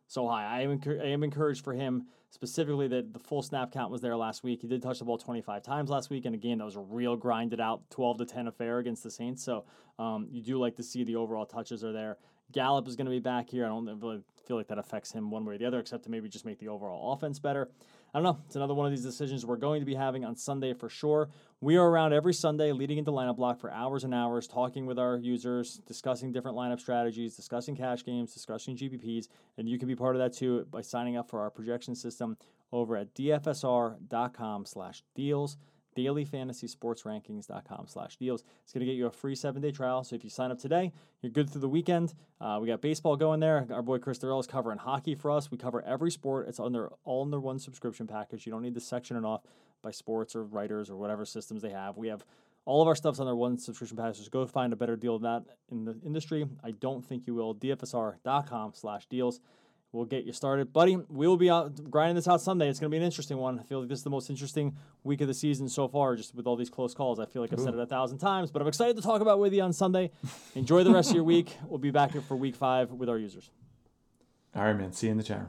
so high. I am encu- I am encouraged for him specifically that the full snap count was there last week. He did touch the ball twenty-five times last week in a game that was a real grinded out twelve to ten affair against the Saints. So um, you do like to see the overall touches are there. Gallup is going to be back here. I don't really feel like that affects him one way or the other, except to maybe just make the overall offense better. I don't know. It's another one of these decisions we're going to be having on Sunday for sure. We are around every Sunday leading into lineup block for hours and hours, talking with our users, discussing different lineup strategies, discussing cash games, discussing G P Ps, and you can be part of that too by signing up for our projection system over at dfsr.com slash deals. dailyfantasysportsrankings.com slash deals. It's going to get you a free seven-day trial. So if you sign up today, you're good through the weekend. Uh, we got baseball going there. Our boy Chris Durrell is covering hockey for us. We cover every sport. It's under all under one subscription package. You don't need to section it off by sports or writers or whatever systems they have. We have all of our stuff's under one subscription package. Just go find a better deal than that in the industry. I don't think you will. dfsr.com slash deals. We'll get you started. Buddy, we will be out grinding this out Sunday. It's going to be an interesting one. I feel like this is the most interesting week of the season so far, just with all these close calls. I feel like I've said it a thousand times, but I'm excited to talk about with you on Sunday. Enjoy the rest of your week. We'll be back here for week five with our users. All right, man. See you in the chat.